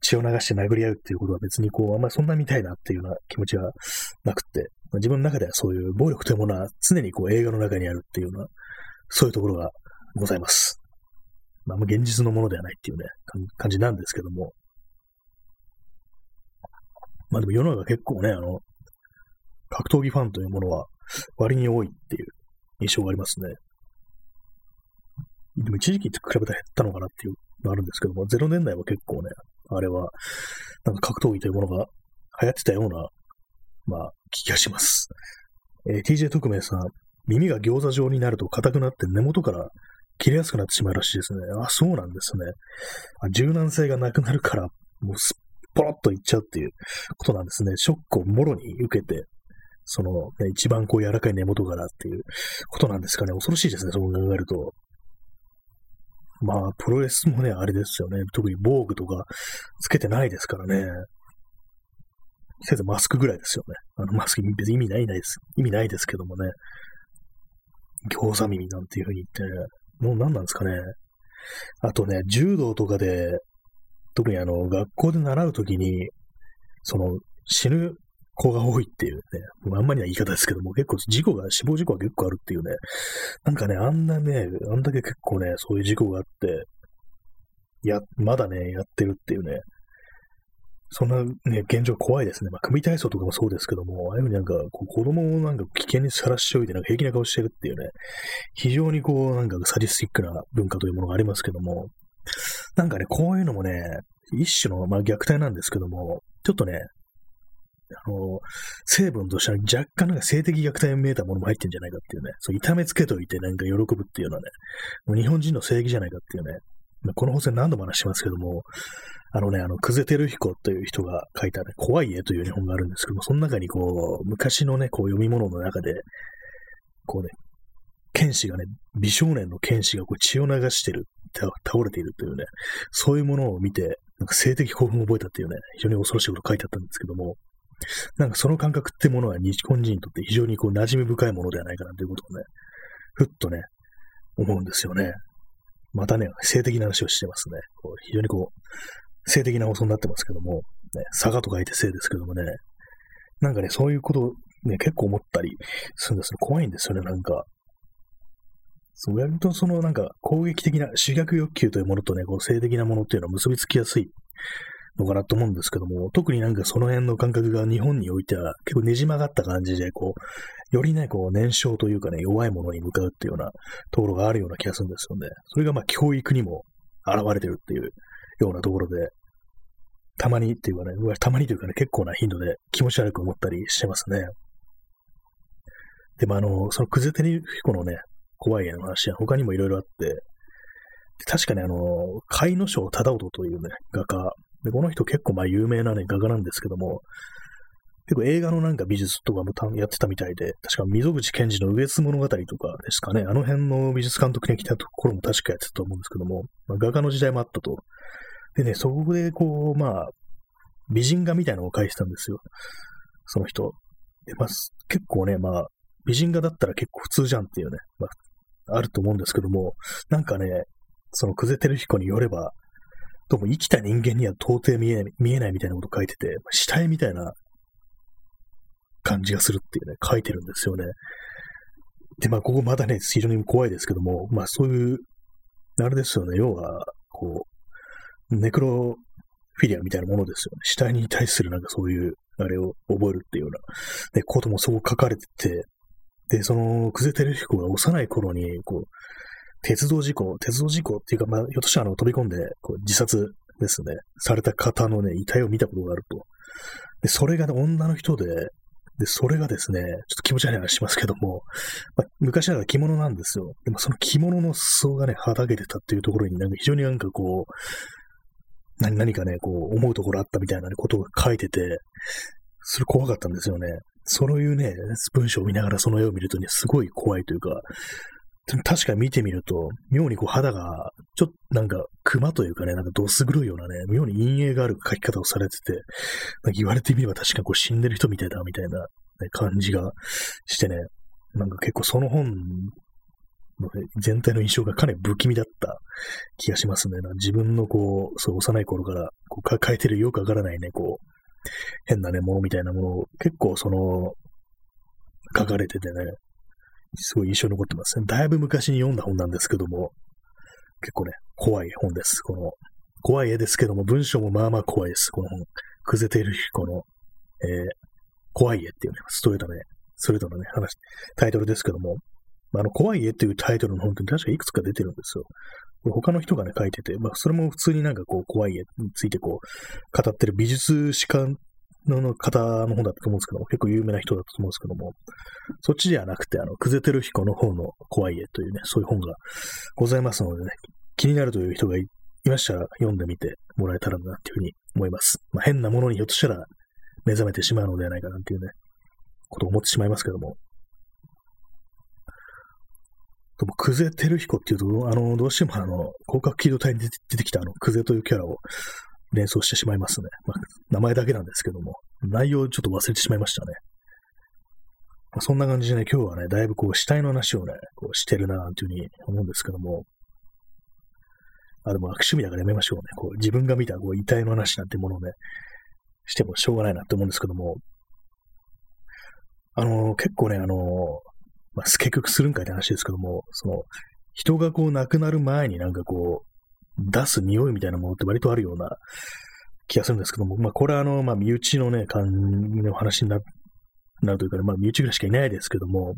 血を流して殴り合うっていうことは別にこう、あんまりそんなみたいなっていうような気持ちはなくって、まあ、自分の中ではそういう暴力というものは常にこう映画の中にあるっていうような、そういうところがございます。まあ、現実のものではないっていうね、感じなんですけども。まあでも世の中結構ね、格闘技ファンというものは割に多いっていう印象がありますね。でも一時期と比べたら減ったのかなっていうのがあるんですけども、0年代は結構ね、あれは、なんか格闘技というものが流行ってたような、まあ、気がします。TJ 特命さん、耳が餃子状になると硬くなって根元から切れやすくなってしまうらしいですね。あ、そうなんですね。柔軟性がなくなるから、もうすっぽろっといっちゃうっていうことなんですね。ショックをもろに受けて、その、ね、一番こう柔らかい根元からっていうことなんですかね。恐ろしいですね、そう考えると。まあ、プロレスもね、あれですよね。特に防具とかつけてないですからね。せいぜいマスクぐらいですよね。マスク別に意味ないですけどもね。餃子耳なんていう風に言って、ね、もう何なんですかね。あとね、柔道とかで、特に学校で習うときに、その、死ぬ子が多いっていうね、あんまりない言い方ですけども、結構死亡事故が結構あるっていうね、なんかね、あんだけ結構ね、そういう事故があって、まだね、やってるっていうね、そんなね、現状怖いですね。まあ、組体操とかもそうですけども、ああいうふうになんか、子供をなんか危険にさらしておいて、なんか平気な顔してるっていうね、非常にこう、なんかサディスティックな文化というものがありますけども、なんかね、こういうのもね、一種の、まあ、虐待なんですけども、ちょっとね、成分としては若干なんか性的虐待を見えたものも入ってんじゃないかっていうね、そう痛めつけといてなんか喜ぶっていうのはね、もう日本人の正義じゃないかっていうね、この放送で何度も話しますけども、久世照彦という人が書いた、ね、怖い絵という本があるんですけども、その中にこう、昔のね、こう読み物の中で、こうね、剣士がね、美少年の剣士がこう血を流してる、倒れているというね、そういうものを見て、なんか性的興奮を覚えたっていうね、非常に恐ろしいこと書いてあったんですけども、なんかその感覚ってものは日本人にとって非常にこう馴染み深いものではないかなということをね、ふっとね、思うんですよね。またね、性的な話をしてますね。こう非常にこう、性的な放送になってますけども、ね、差がとか言って性ですけどもね、なんかね、そういうことをね、結構思ったりするんですよ。怖いんですよね、なんか。そうやると、そのなんか攻撃的な主役欲求というものとね、こう性的なものっていうのは結びつきやすいのかなと思うんですけども、特になんかその辺の感覚が日本においては結構ねじ曲がった感じで、こう、よりね、こう、燃焼というかね、弱いものに向かうっていうようなところがあるような気がするんですよね。それがまあ教育にも現れてるっていうようなところで、たまにっていうかね、たまにというかね、結構な頻度で気持ち悪く思ったりしてますね。でもその久世照彦のね、怖い絵の話は他にもいろいろあって、確かに甲斐荘楠音というね、画家、でこの人結構まあ有名な、ね、画家なんですけども、結構映画のなんか美術とかもやってたみたいで、確か溝口健二の羽越物語とかですかね、あの辺の美術監督に来たところも確かやってたと思うんですけども、まあ、画家の時代もあったと。でね、そこでこう、まあ、美人画みたいなのを描いてたんですよ、その人。で、まあ、結構ね、まあ、美人画だったら結構普通じゃんっていうね、まあ、あると思うんですけども、なんかね、その久世照彦によれば、どうも生きた人間には到底見えないみたいなこと書いてて、死体みたいな感じがするっていうね、書いてるんですよね。で、まあ、ここまだね、非常に怖いですけども、まあ、そういう、あれですよね、要は、こう、ネクロフィリアみたいなものですよね。死体に対するなんかそういうあれを覚えるっていうような、で、こともそう書かれてて、で、その、久世照彦が幼い頃に、こう、鉄道事故っていうか、まあ、ひょっとしたら飛び込んで、こう自殺ですね、された方のね、遺体を見たことがあると。で、それが、ね、女の人で、で、それがですね、ちょっと気持ち悪い話しますけども、まあ、昔ながら着物なんですよ。でもその着物の裾がね、はだけてたっていうところに、なんか非常になんかこう、何かね、こう、思うところあったみたいなことが書いてて、それ怖かったんですよね。そういうね、文章を見ながらその絵を見るとね、すごい怖いというか、確かに見てみると、妙にこう肌が、ちょっとなんか、熊というかね、なんかどす黒いようなね、妙に陰影がある書き方をされてて、なんか言われてみれば確かこう死んでる人みたいだ、みたいな、ね、感じがしてね、なんか結構その本の、ね、全体の印象がかなり不気味だった気がしますね。自分のこう、そう幼い頃からこう書いてるよくわからないね、こう、変なね、ものみたいなものを結構その、書かれててね、すごい印象に残ってますね。だいぶ昔に読んだ本なんですけども、結構ね、怖い本です。この、怖い絵ですけども、文章もまあまあ怖いです。この本、久世照彦の、怖い絵っていうね、ストレートなね、話、タイトルですけども、怖い絵っていうタイトルの本って確かいくつか出てるんですよ。これ他の人がね、書いてて、まあ、それも普通になんかこう、怖い絵についてこう、語ってる美術史家の方の本だったと思うんですけども、結構有名な人だったと思うんですけども、そっちではなくて、久世照彦の方の怖い絵というね、そういう本がございますのでね、気になるという人がいましたら読んでみてもらえたらなっていうふうに思います。まあ、変なものにひょっとしたら目覚めてしまうのではないかなっていうね、ことを思ってしまいますけども。でも久世照彦っていうと、どうしても広角機動隊に出てきた久世というキャラを連想してしまいますね。まあ、名前だけなんですけども、内容をちょっと忘れてしまいましたね。まあ、そんな感じでね、今日はね、だいぶこう、死体の話をね、こうしてるな、というふうに思うんですけども、でも悪趣味だからやめましょうね。こう自分が見たこう遺体の話なんてものをね、してもしょうがないなって思うんですけども、結構ね、まあ、結局するんかいって話ですけども、その、人がこう亡くなる前になんかこう、出す匂いみたいなものって割とあるような気がするんですけども、まあこれはまあ身内のね、感じの話になるというか、ね、まあ身内ぐらいしかいないですけども、やっ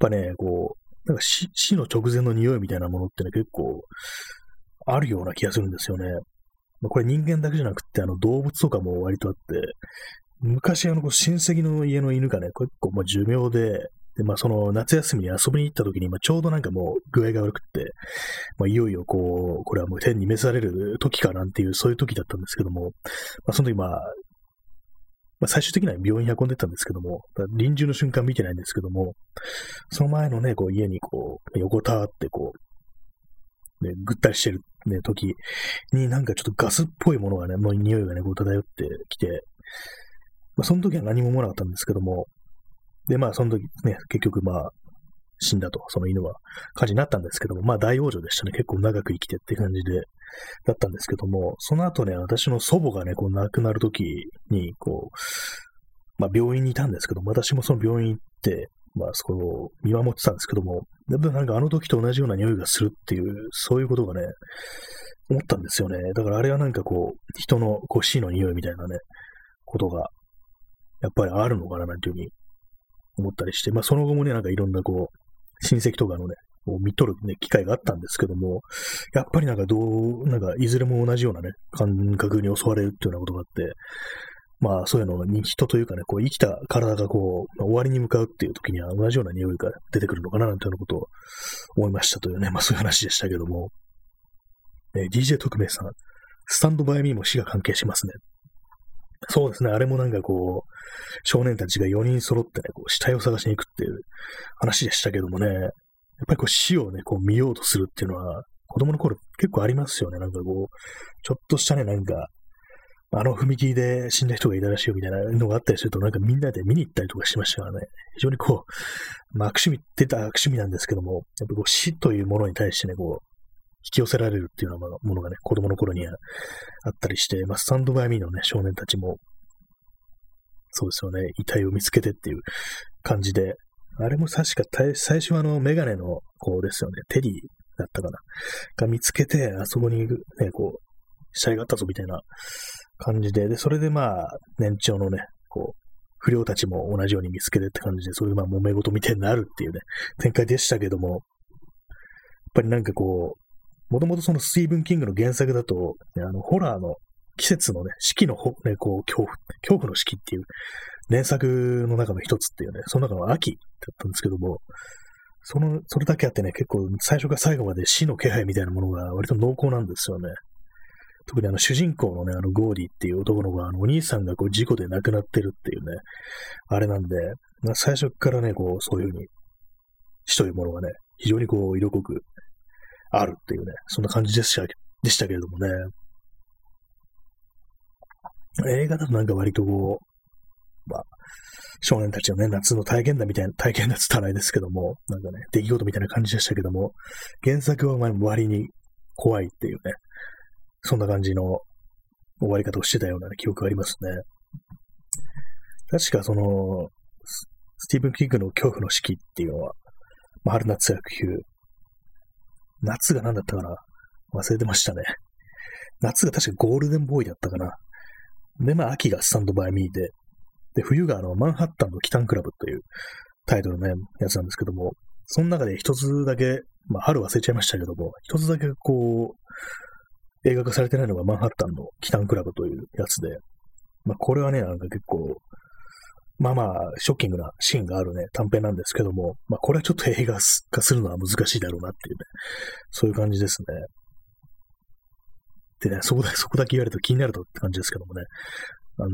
ぱね、こう、なんか死の直前の匂いみたいなものってね、結構あるような気がするんですよね。まあ、これ人間だけじゃなくて、動物とかも割とあって、昔こう親戚の家の犬がね、結構まあ寿命で、まあ、その夏休みに遊びに行った時に、まあ、ちょうどなんかもう具合が悪くって、まあ、いよいよこう、これはもう天に召される時かなんていう、そういう時だったんですけども、まあ、その時まあ、最終的には病院に運んでったんですけども、臨終の瞬間見てないんですけども、その前のね、こう家にこう、横たわってこう、ね、ぐったりしてる、ね、時になんかちょっとガスっぽいものがね、もう匂いがね、こう漂ってきて、まあ、その時は何も思わなかったんですけども、で、まあ、その時ね、結局、まあ、死んだと、その犬は、火事になったんですけども、まあ、大往生でしたね。結構長く生きてって感じで、だったんですけども、その後ね、私の祖母がね、こう、亡くなる時に、こう、まあ、病院にいたんですけども、私もその病院行って、まあ、そこを見守ってたんですけども、でもなんか時と同じような匂いがするっていう、そういうことがね、思ったんですよね。だから、あれはなんかこう、人のこう死の匂いみたいなね、ことが、やっぱりあるのかな、なんていうふうに。思ったりして、まあその後もね、なんかいろんなこう、親戚とかのね、こう見とるね、機会があったんですけども、やっぱりなんかなんかいずれも同じようなね、感覚に襲われるっていうようなことがあって、まあそういうのに人というかね、こう生きた体がこう、まあ、終わりに向かうっていう時には同じような匂いが出てくるのかななんていうようなことを思いましたというね、まあそういう話でしたけども、DJ 特命さん、スタンドバイミーも死が関係しますね。そうですね。あれもなんかこう、少年たちが4人揃ってね、こう死体を探しに行くっていう話でしたけどもね、やっぱりこう死をね、こう見ようとするっていうのは、子供の頃結構ありますよね。なんかこう、ちょっとしたね、なんか、踏切で死んだ人がいたらしいよみたいなのがあったりすると、なんかみんなで見に行ったりとかしましたからね、非常にこう、まあ悪趣味なんですけども、やっぱこう死というものに対してね、こう、引き寄せられるっていうようなものがね、子供の頃にはあったりして、まあ、スタンドバイミーのね、少年たちも、そうですよね、遺体を見つけてっていう感じで、あれも確か最初はメガネの子ですよね、テリーだったかな、が見つけて、あそこにね、こう、死体があったぞみたいな感じで、で、それでまあ、年長のね、こう、不良たちも同じように見つけてって感じで、そういうまあ揉め事みたいになるっていうね、展開でしたけども、やっぱりなんかこう、もともとそのスティーブン・キングの原作だと、ね、ホラーの季節のね、四季のね、こう、恐怖の四季っていう、連作の中の一つっていうね、その中の秋だったんですけども、それだけあってね、結構最初から最後まで死の気配みたいなものが割と濃厚なんですよね。特に主人公のね、ゴーディっていう男の子が、お兄さんがこう事故で亡くなってるっていうね、あれなんで、最初からね、こう、そういうふうに死というものがね、非常にこう、色濃くあるっていうね、そんな感じでしたけれどもね。映画だとなんか割とこう、まあ、少年たちのね、夏の体験談みたいな、体験談つったらないですけども、なんかね、出来事みたいな感じでしたけども、原作は割に怖いっていうね、そんな感じの終わり方をしてたような、ね、記憶がありますね。確かその、スティーブン・キングの恐怖の四季っていうのは、まあ、春夏秋冬。夏が何だったかな忘れてましたね。夏が確かゴールデンボーイだったかな。で、まあ、秋がスタンドバイミーで、で、冬がマンハッタンのキタンクラブというタイトルのね、やつなんですけども、その中で一つだけ、まあ、春忘れちゃいましたけども、一つだけこう、映画化されてないのがマンハッタンのキタンクラブというやつで、まあ、これはね、なんか結構、まあまあ、ショッキングなシーンがあるね、短編なんですけども、まあ、これはちょっと映画化するのは難しいだろうなっていうね、そういう感じですね。でね、そこだけ言われると気になるとって感じですけどもね、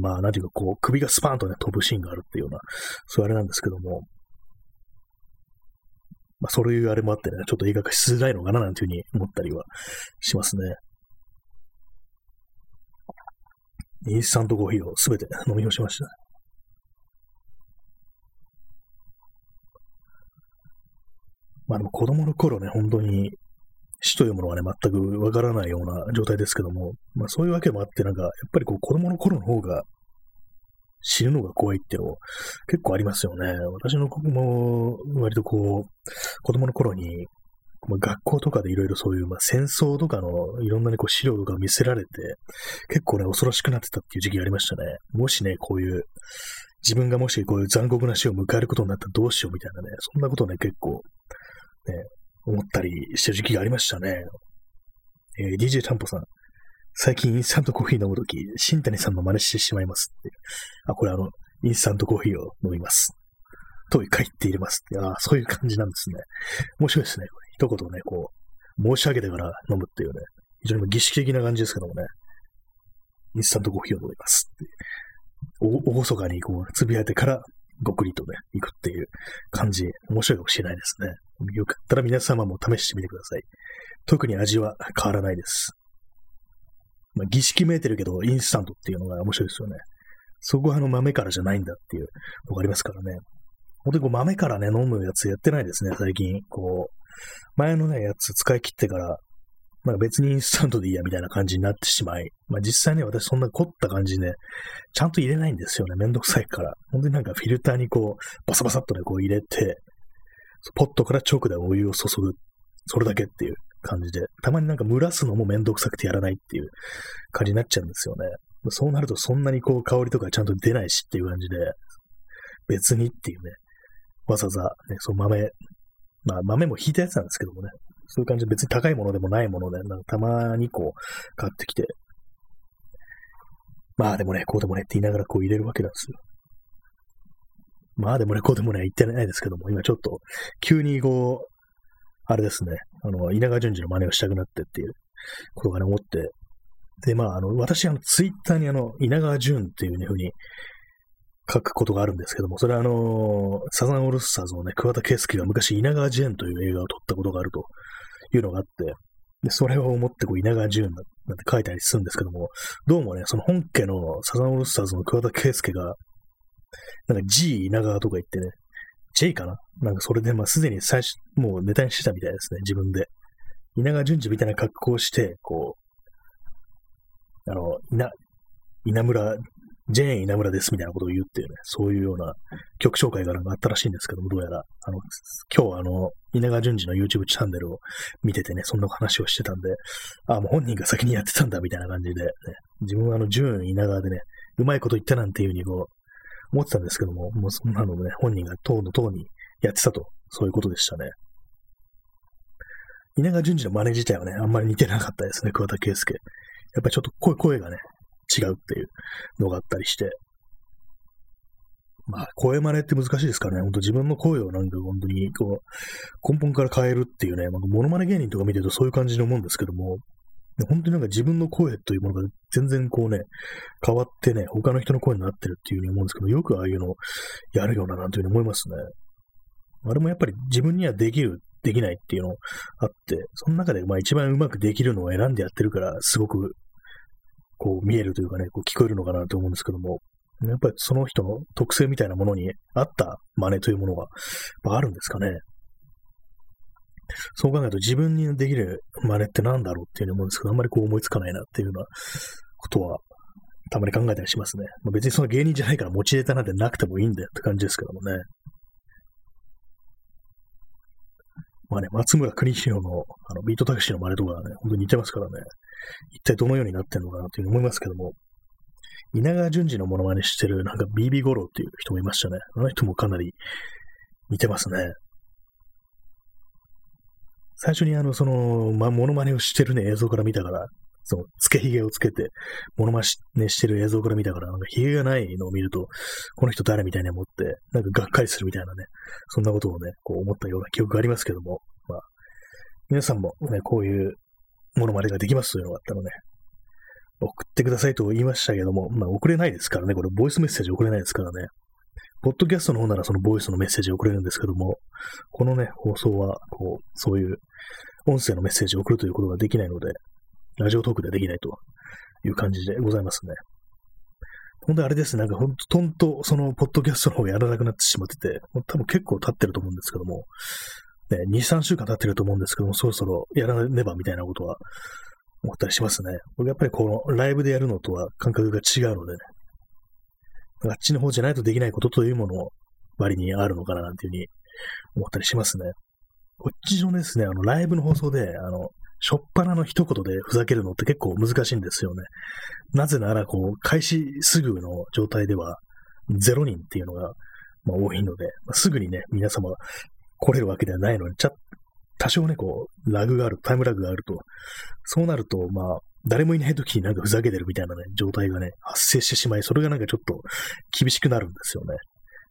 まあ、なんていうか、こう、首がスパーンとね、飛ぶシーンがあるっていうような、そういうあれなんですけども、まあ、そういうあれもあってね、ちょっと映画化しづらいのかな、なんていうふうに思ったりはしますね。インスタントコーヒーをすべて飲み干しました。まあ、でも子供の頃ね、本当に、死というものはね、全くわからないような状態ですけども、まあそういうわけもあって、なんか、やっぱりこう子供の頃の方が死ぬのが怖いっていうの結構ありますよね。私の子も割とこう、子供の頃に、学校とかでいろいろそういう、まあ、戦争とかのいろんなね、こう資料とか見せられて、結構ね、恐ろしくなってたっていう時期がありましたね。もしね、こういう、自分がもしこういう残酷な死を迎えることになったらどうしようみたいなね、そんなことね、結構、ね、思ったりしてる時期がありましたね。DJ ちゃんぽさん。最近インスタントコーヒー飲むとき、新谷さんの真似してしまいますって。あ、これインスタントコーヒーを飲みます。と書いて入れますって。あ、そういう感じなんですね。面白いですね。一言ね、こう、申し上げてから飲むっていうね。非常に儀式的な感じですけどもね。インスタントコーヒーを飲みますって。厳かにこう、つぶやいてから、ごくりとね、行くっていう感じ、面白いかもしれないですね。よかったら皆様も試してみてください。特に味は変わらないです。まあ、儀式めいてるけど、インスタントっていうのが面白いですよね。そこは豆からじゃないんだっていうのがありますからね。本当にこう豆からね、飲むやつやってないですね、最近。こう、前のね、やつ使い切ってから、まあ、別にインスタントでいいやみたいな感じになってしまい、まあ、実際ね、私そんな凝った感じで、ね、ちゃんと入れないんですよね。めんどくさいから。本当になんかフィルターにこう、バサバサっとね、こう入れて、ポットから直でお湯を注ぐ。それだけっていう感じで、たまになんか蒸らすのもめんどくさくてやらないっていう感じになっちゃうんですよね。そうなるとそんなにこう、香りとかちゃんと出ないしっていう感じで、別にっていうね、わざわざ、ね、その豆、まあ豆も引いたやつなんですけどもね、そういう感じで別に高いものでもないもので、なんかたまにこう買ってきて、まあでもね、こうでもねって言いながらこう入れるわけなんですよ。まあでもね、こうでもね言ってないですけども、今ちょっと急にこう、あれですね、稲川淳二の真似をしたくなってっていうことがね、思って、で、まあ私ツイッターに稲川淳っていうふうに書くことがあるんですけども、それはサザンオールスターズのね、桑田佳祐が昔稲川淳という映画を撮ったことがあるというのがあって、で、それを思ってこう稲川淳なんて書いたりするんですけども、どうもね、その本家のサザンオールスターズの桑田佳祐が、なんか G 稲川とか言ってね、J かななんかそれで、まあすでに最初、もうネタにしてたみたいですね、自分で。稲川淳二みたいな格好をして、こう、稲村、ジェーン稲村ですみたいなことを言うっていうね、そういうような曲紹介がなんかあったらしいんですけども、どうやら、今日稲川淳二の YouTube チャンネルを見ててね、そんな話をしてたんで、あ、もう本人が先にやってたんだみたいな感じで、ね、自分は淳稲川でね、うまいこと言ったなんていうふうにこう、思ってたんですけども、もうそんなのね、本人が当の当にやってたと、そういうことでしたね。稲川淳二の真似自体はね、あんまり似てなかったですね、桑田佳祐。やっぱりちょっと声がね、違うっていうのがあったりして。まあ、声真似って難しいですからね、本当自分の声をなんか本当にこう、根本から変えるっていうね、モノマネ芸人とか見てるとそういう感じのもんですけども、本当になんか自分の声というものが全然こうね、変わってね、他の人の声になってるっていうふうに思うんですけど、よくああいうのをやるようななんていうふうに思いますね。あれもやっぱり自分にはできる、できないっていうのあって、その中でまあ一番うまくできるのを選んでやってるから、すごくこう見えるというかね、こう聞こえるのかなと思うんですけども、やっぱりその人の特性みたいなものに合った真似というものがあるんですかね。そう考えると自分にできる真似ってなんだろうっていうふうに思うんですけど、あんまりこう思いつかないなっていうようなことはたまに考えたりしますね。まあ、別にその芸人じゃないから持ちネタなんてなくてもいいんだよって感じですけどもね。まあね、松村邦弘のビートたけしの真似とかね、本当に似てますからね。一体どのようになってるのかなっていうふうに思いますけども、稲川淳二のモノマネしてるなんか BB 五郎っていう人もいましたね。あの人もかなり似てますね。最初にモノマネをしてるね、映像から見たから、その、つけひげをつけて、モノマネしてる映像から見たから、なんかひげがないのを見ると、この人誰みたいに思って、なんかがっかりするみたいなね、そんなことをね、こう思ったような記憶がありますけども、まあ、皆さんもね、こういうモノマネができますというのがあったのね、送ってくださいと言いましたけども、まあ送れないですからね、これボイスメッセージ送れないですからね、ポッドキャストの方ならそのボイスのメッセージを送れるんですけども、このね、放送はこう、そういう音声のメッセージを送るということができないので、ラジオトークではできないという感じでございますね。ほんとあれですね、なんかほんとトンとそのポッドキャストの方やらなくなってしまってて、多分結構経ってると思うんですけども、ね、2、3週間経ってると思うんですけども、そろそろやらねばみたいなことは思ったりしますね。僕やっぱりこのライブでやるのとは感覚が違うのでね、あっちの方じゃないとできないことというものを割にあるのかななんていうふうに思ったりしますね。こっちのですね、ライブの放送で、しょっぱなの一言でふざけるのって結構難しいんですよね。なぜなら、こう、開始すぐの状態では0人っていうのが、まあ、多いので、まあ、すぐにね、皆様来れるわけではないのに、多少ね、こう、タイムラグがあると、そうなると、まあ、誰もいないときになんかふざけてるみたいなね、状態がね、発生してしまい、それがなんかちょっと厳しくなるんですよね。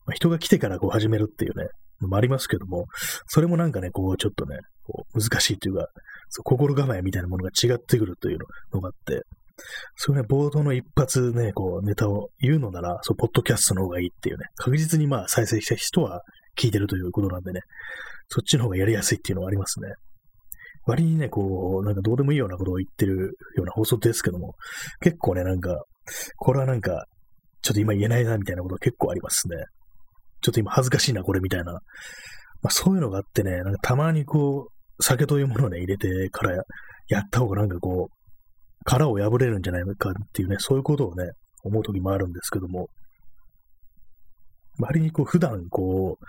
まあ、人が来てからこう始めるっていうね、もありますけども、それもなんかね、こうちょっとね、こう難しいというか、心構えみたいなものが違ってくるというのがあって、そういうね、冒頭の一発ね、こうネタを言うのなら、そう、ポッドキャストの方がいいっていうね、確実にまあ再生した人は聞いてるということなんでね、そっちの方がやりやすいっていうのはありますね。割にね、こう、なんかどうでもいいようなことを言ってるような放送ですけども、結構ね、なんか、これはなんか、ちょっと今言えないな、みたいなこと結構ありますね。ちょっと今恥ずかしいな、これ、みたいな。まあそういうのがあってね、なんかたまにこう、酒というものをね、入れてからやった方がなんかこう、殻を破れるんじゃないかっていうね、そういうことをね、思う時もあるんですけども、割にこう、普段こう、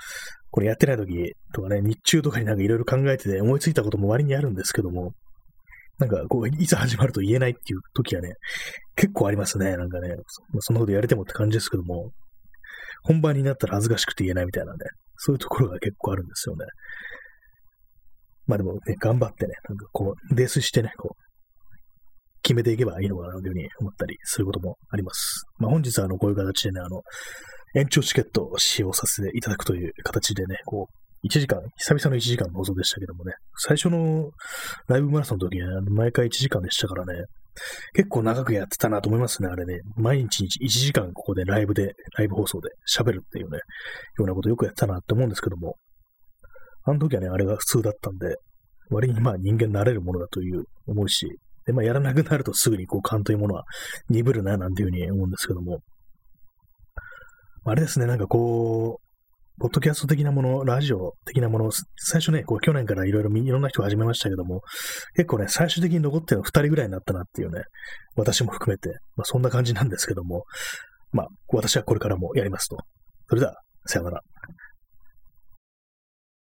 これやってない時とかね、日中とかになんかいろいろ考えてて思いついたことも割にあるんですけども、なんかこう、いつ始まると言えないっていう時はね、結構ありますね。なんかね、そんなことやれてもって感じですけども、本番になったら恥ずかしくて言えないみたいなね、そういうところが結構あるんですよね。まあでもね、頑張ってね、なんかこう、泥酔してね、こう、決めていけばいいのかなというふうに思ったりすることもあります。まあ本日はこういう形でね、延長チケットを使用させていただくという形でね、こう、1時間、久々の1時間の放送でしたけどもね、最初のライブマラソンの時は、毎回1時間でしたからね、結構長くやってたなと思いますね、あれね。毎日1時間ここでライブ放送で喋るっていうね、ようなことよくやってたなって思うんですけども、あの時はね、あれが普通だったんで、割にまあ人間慣れるものだという思うし、で、まあやらなくなるとすぐにこう勘というものは鈍るな、なんていうふうに思うんですけども、あれですね、なんかこう、ポッドキャスト的なもの、ラジオ的なもの、最初ね、こう去年からいろんな人が始めましたけども、結構ね、最終的に残ってるの2人ぐらいになったなっていうね、私も含めて、まあそんな感じなんですけども、まあ私はこれからもやりますと。それでは、さよなら。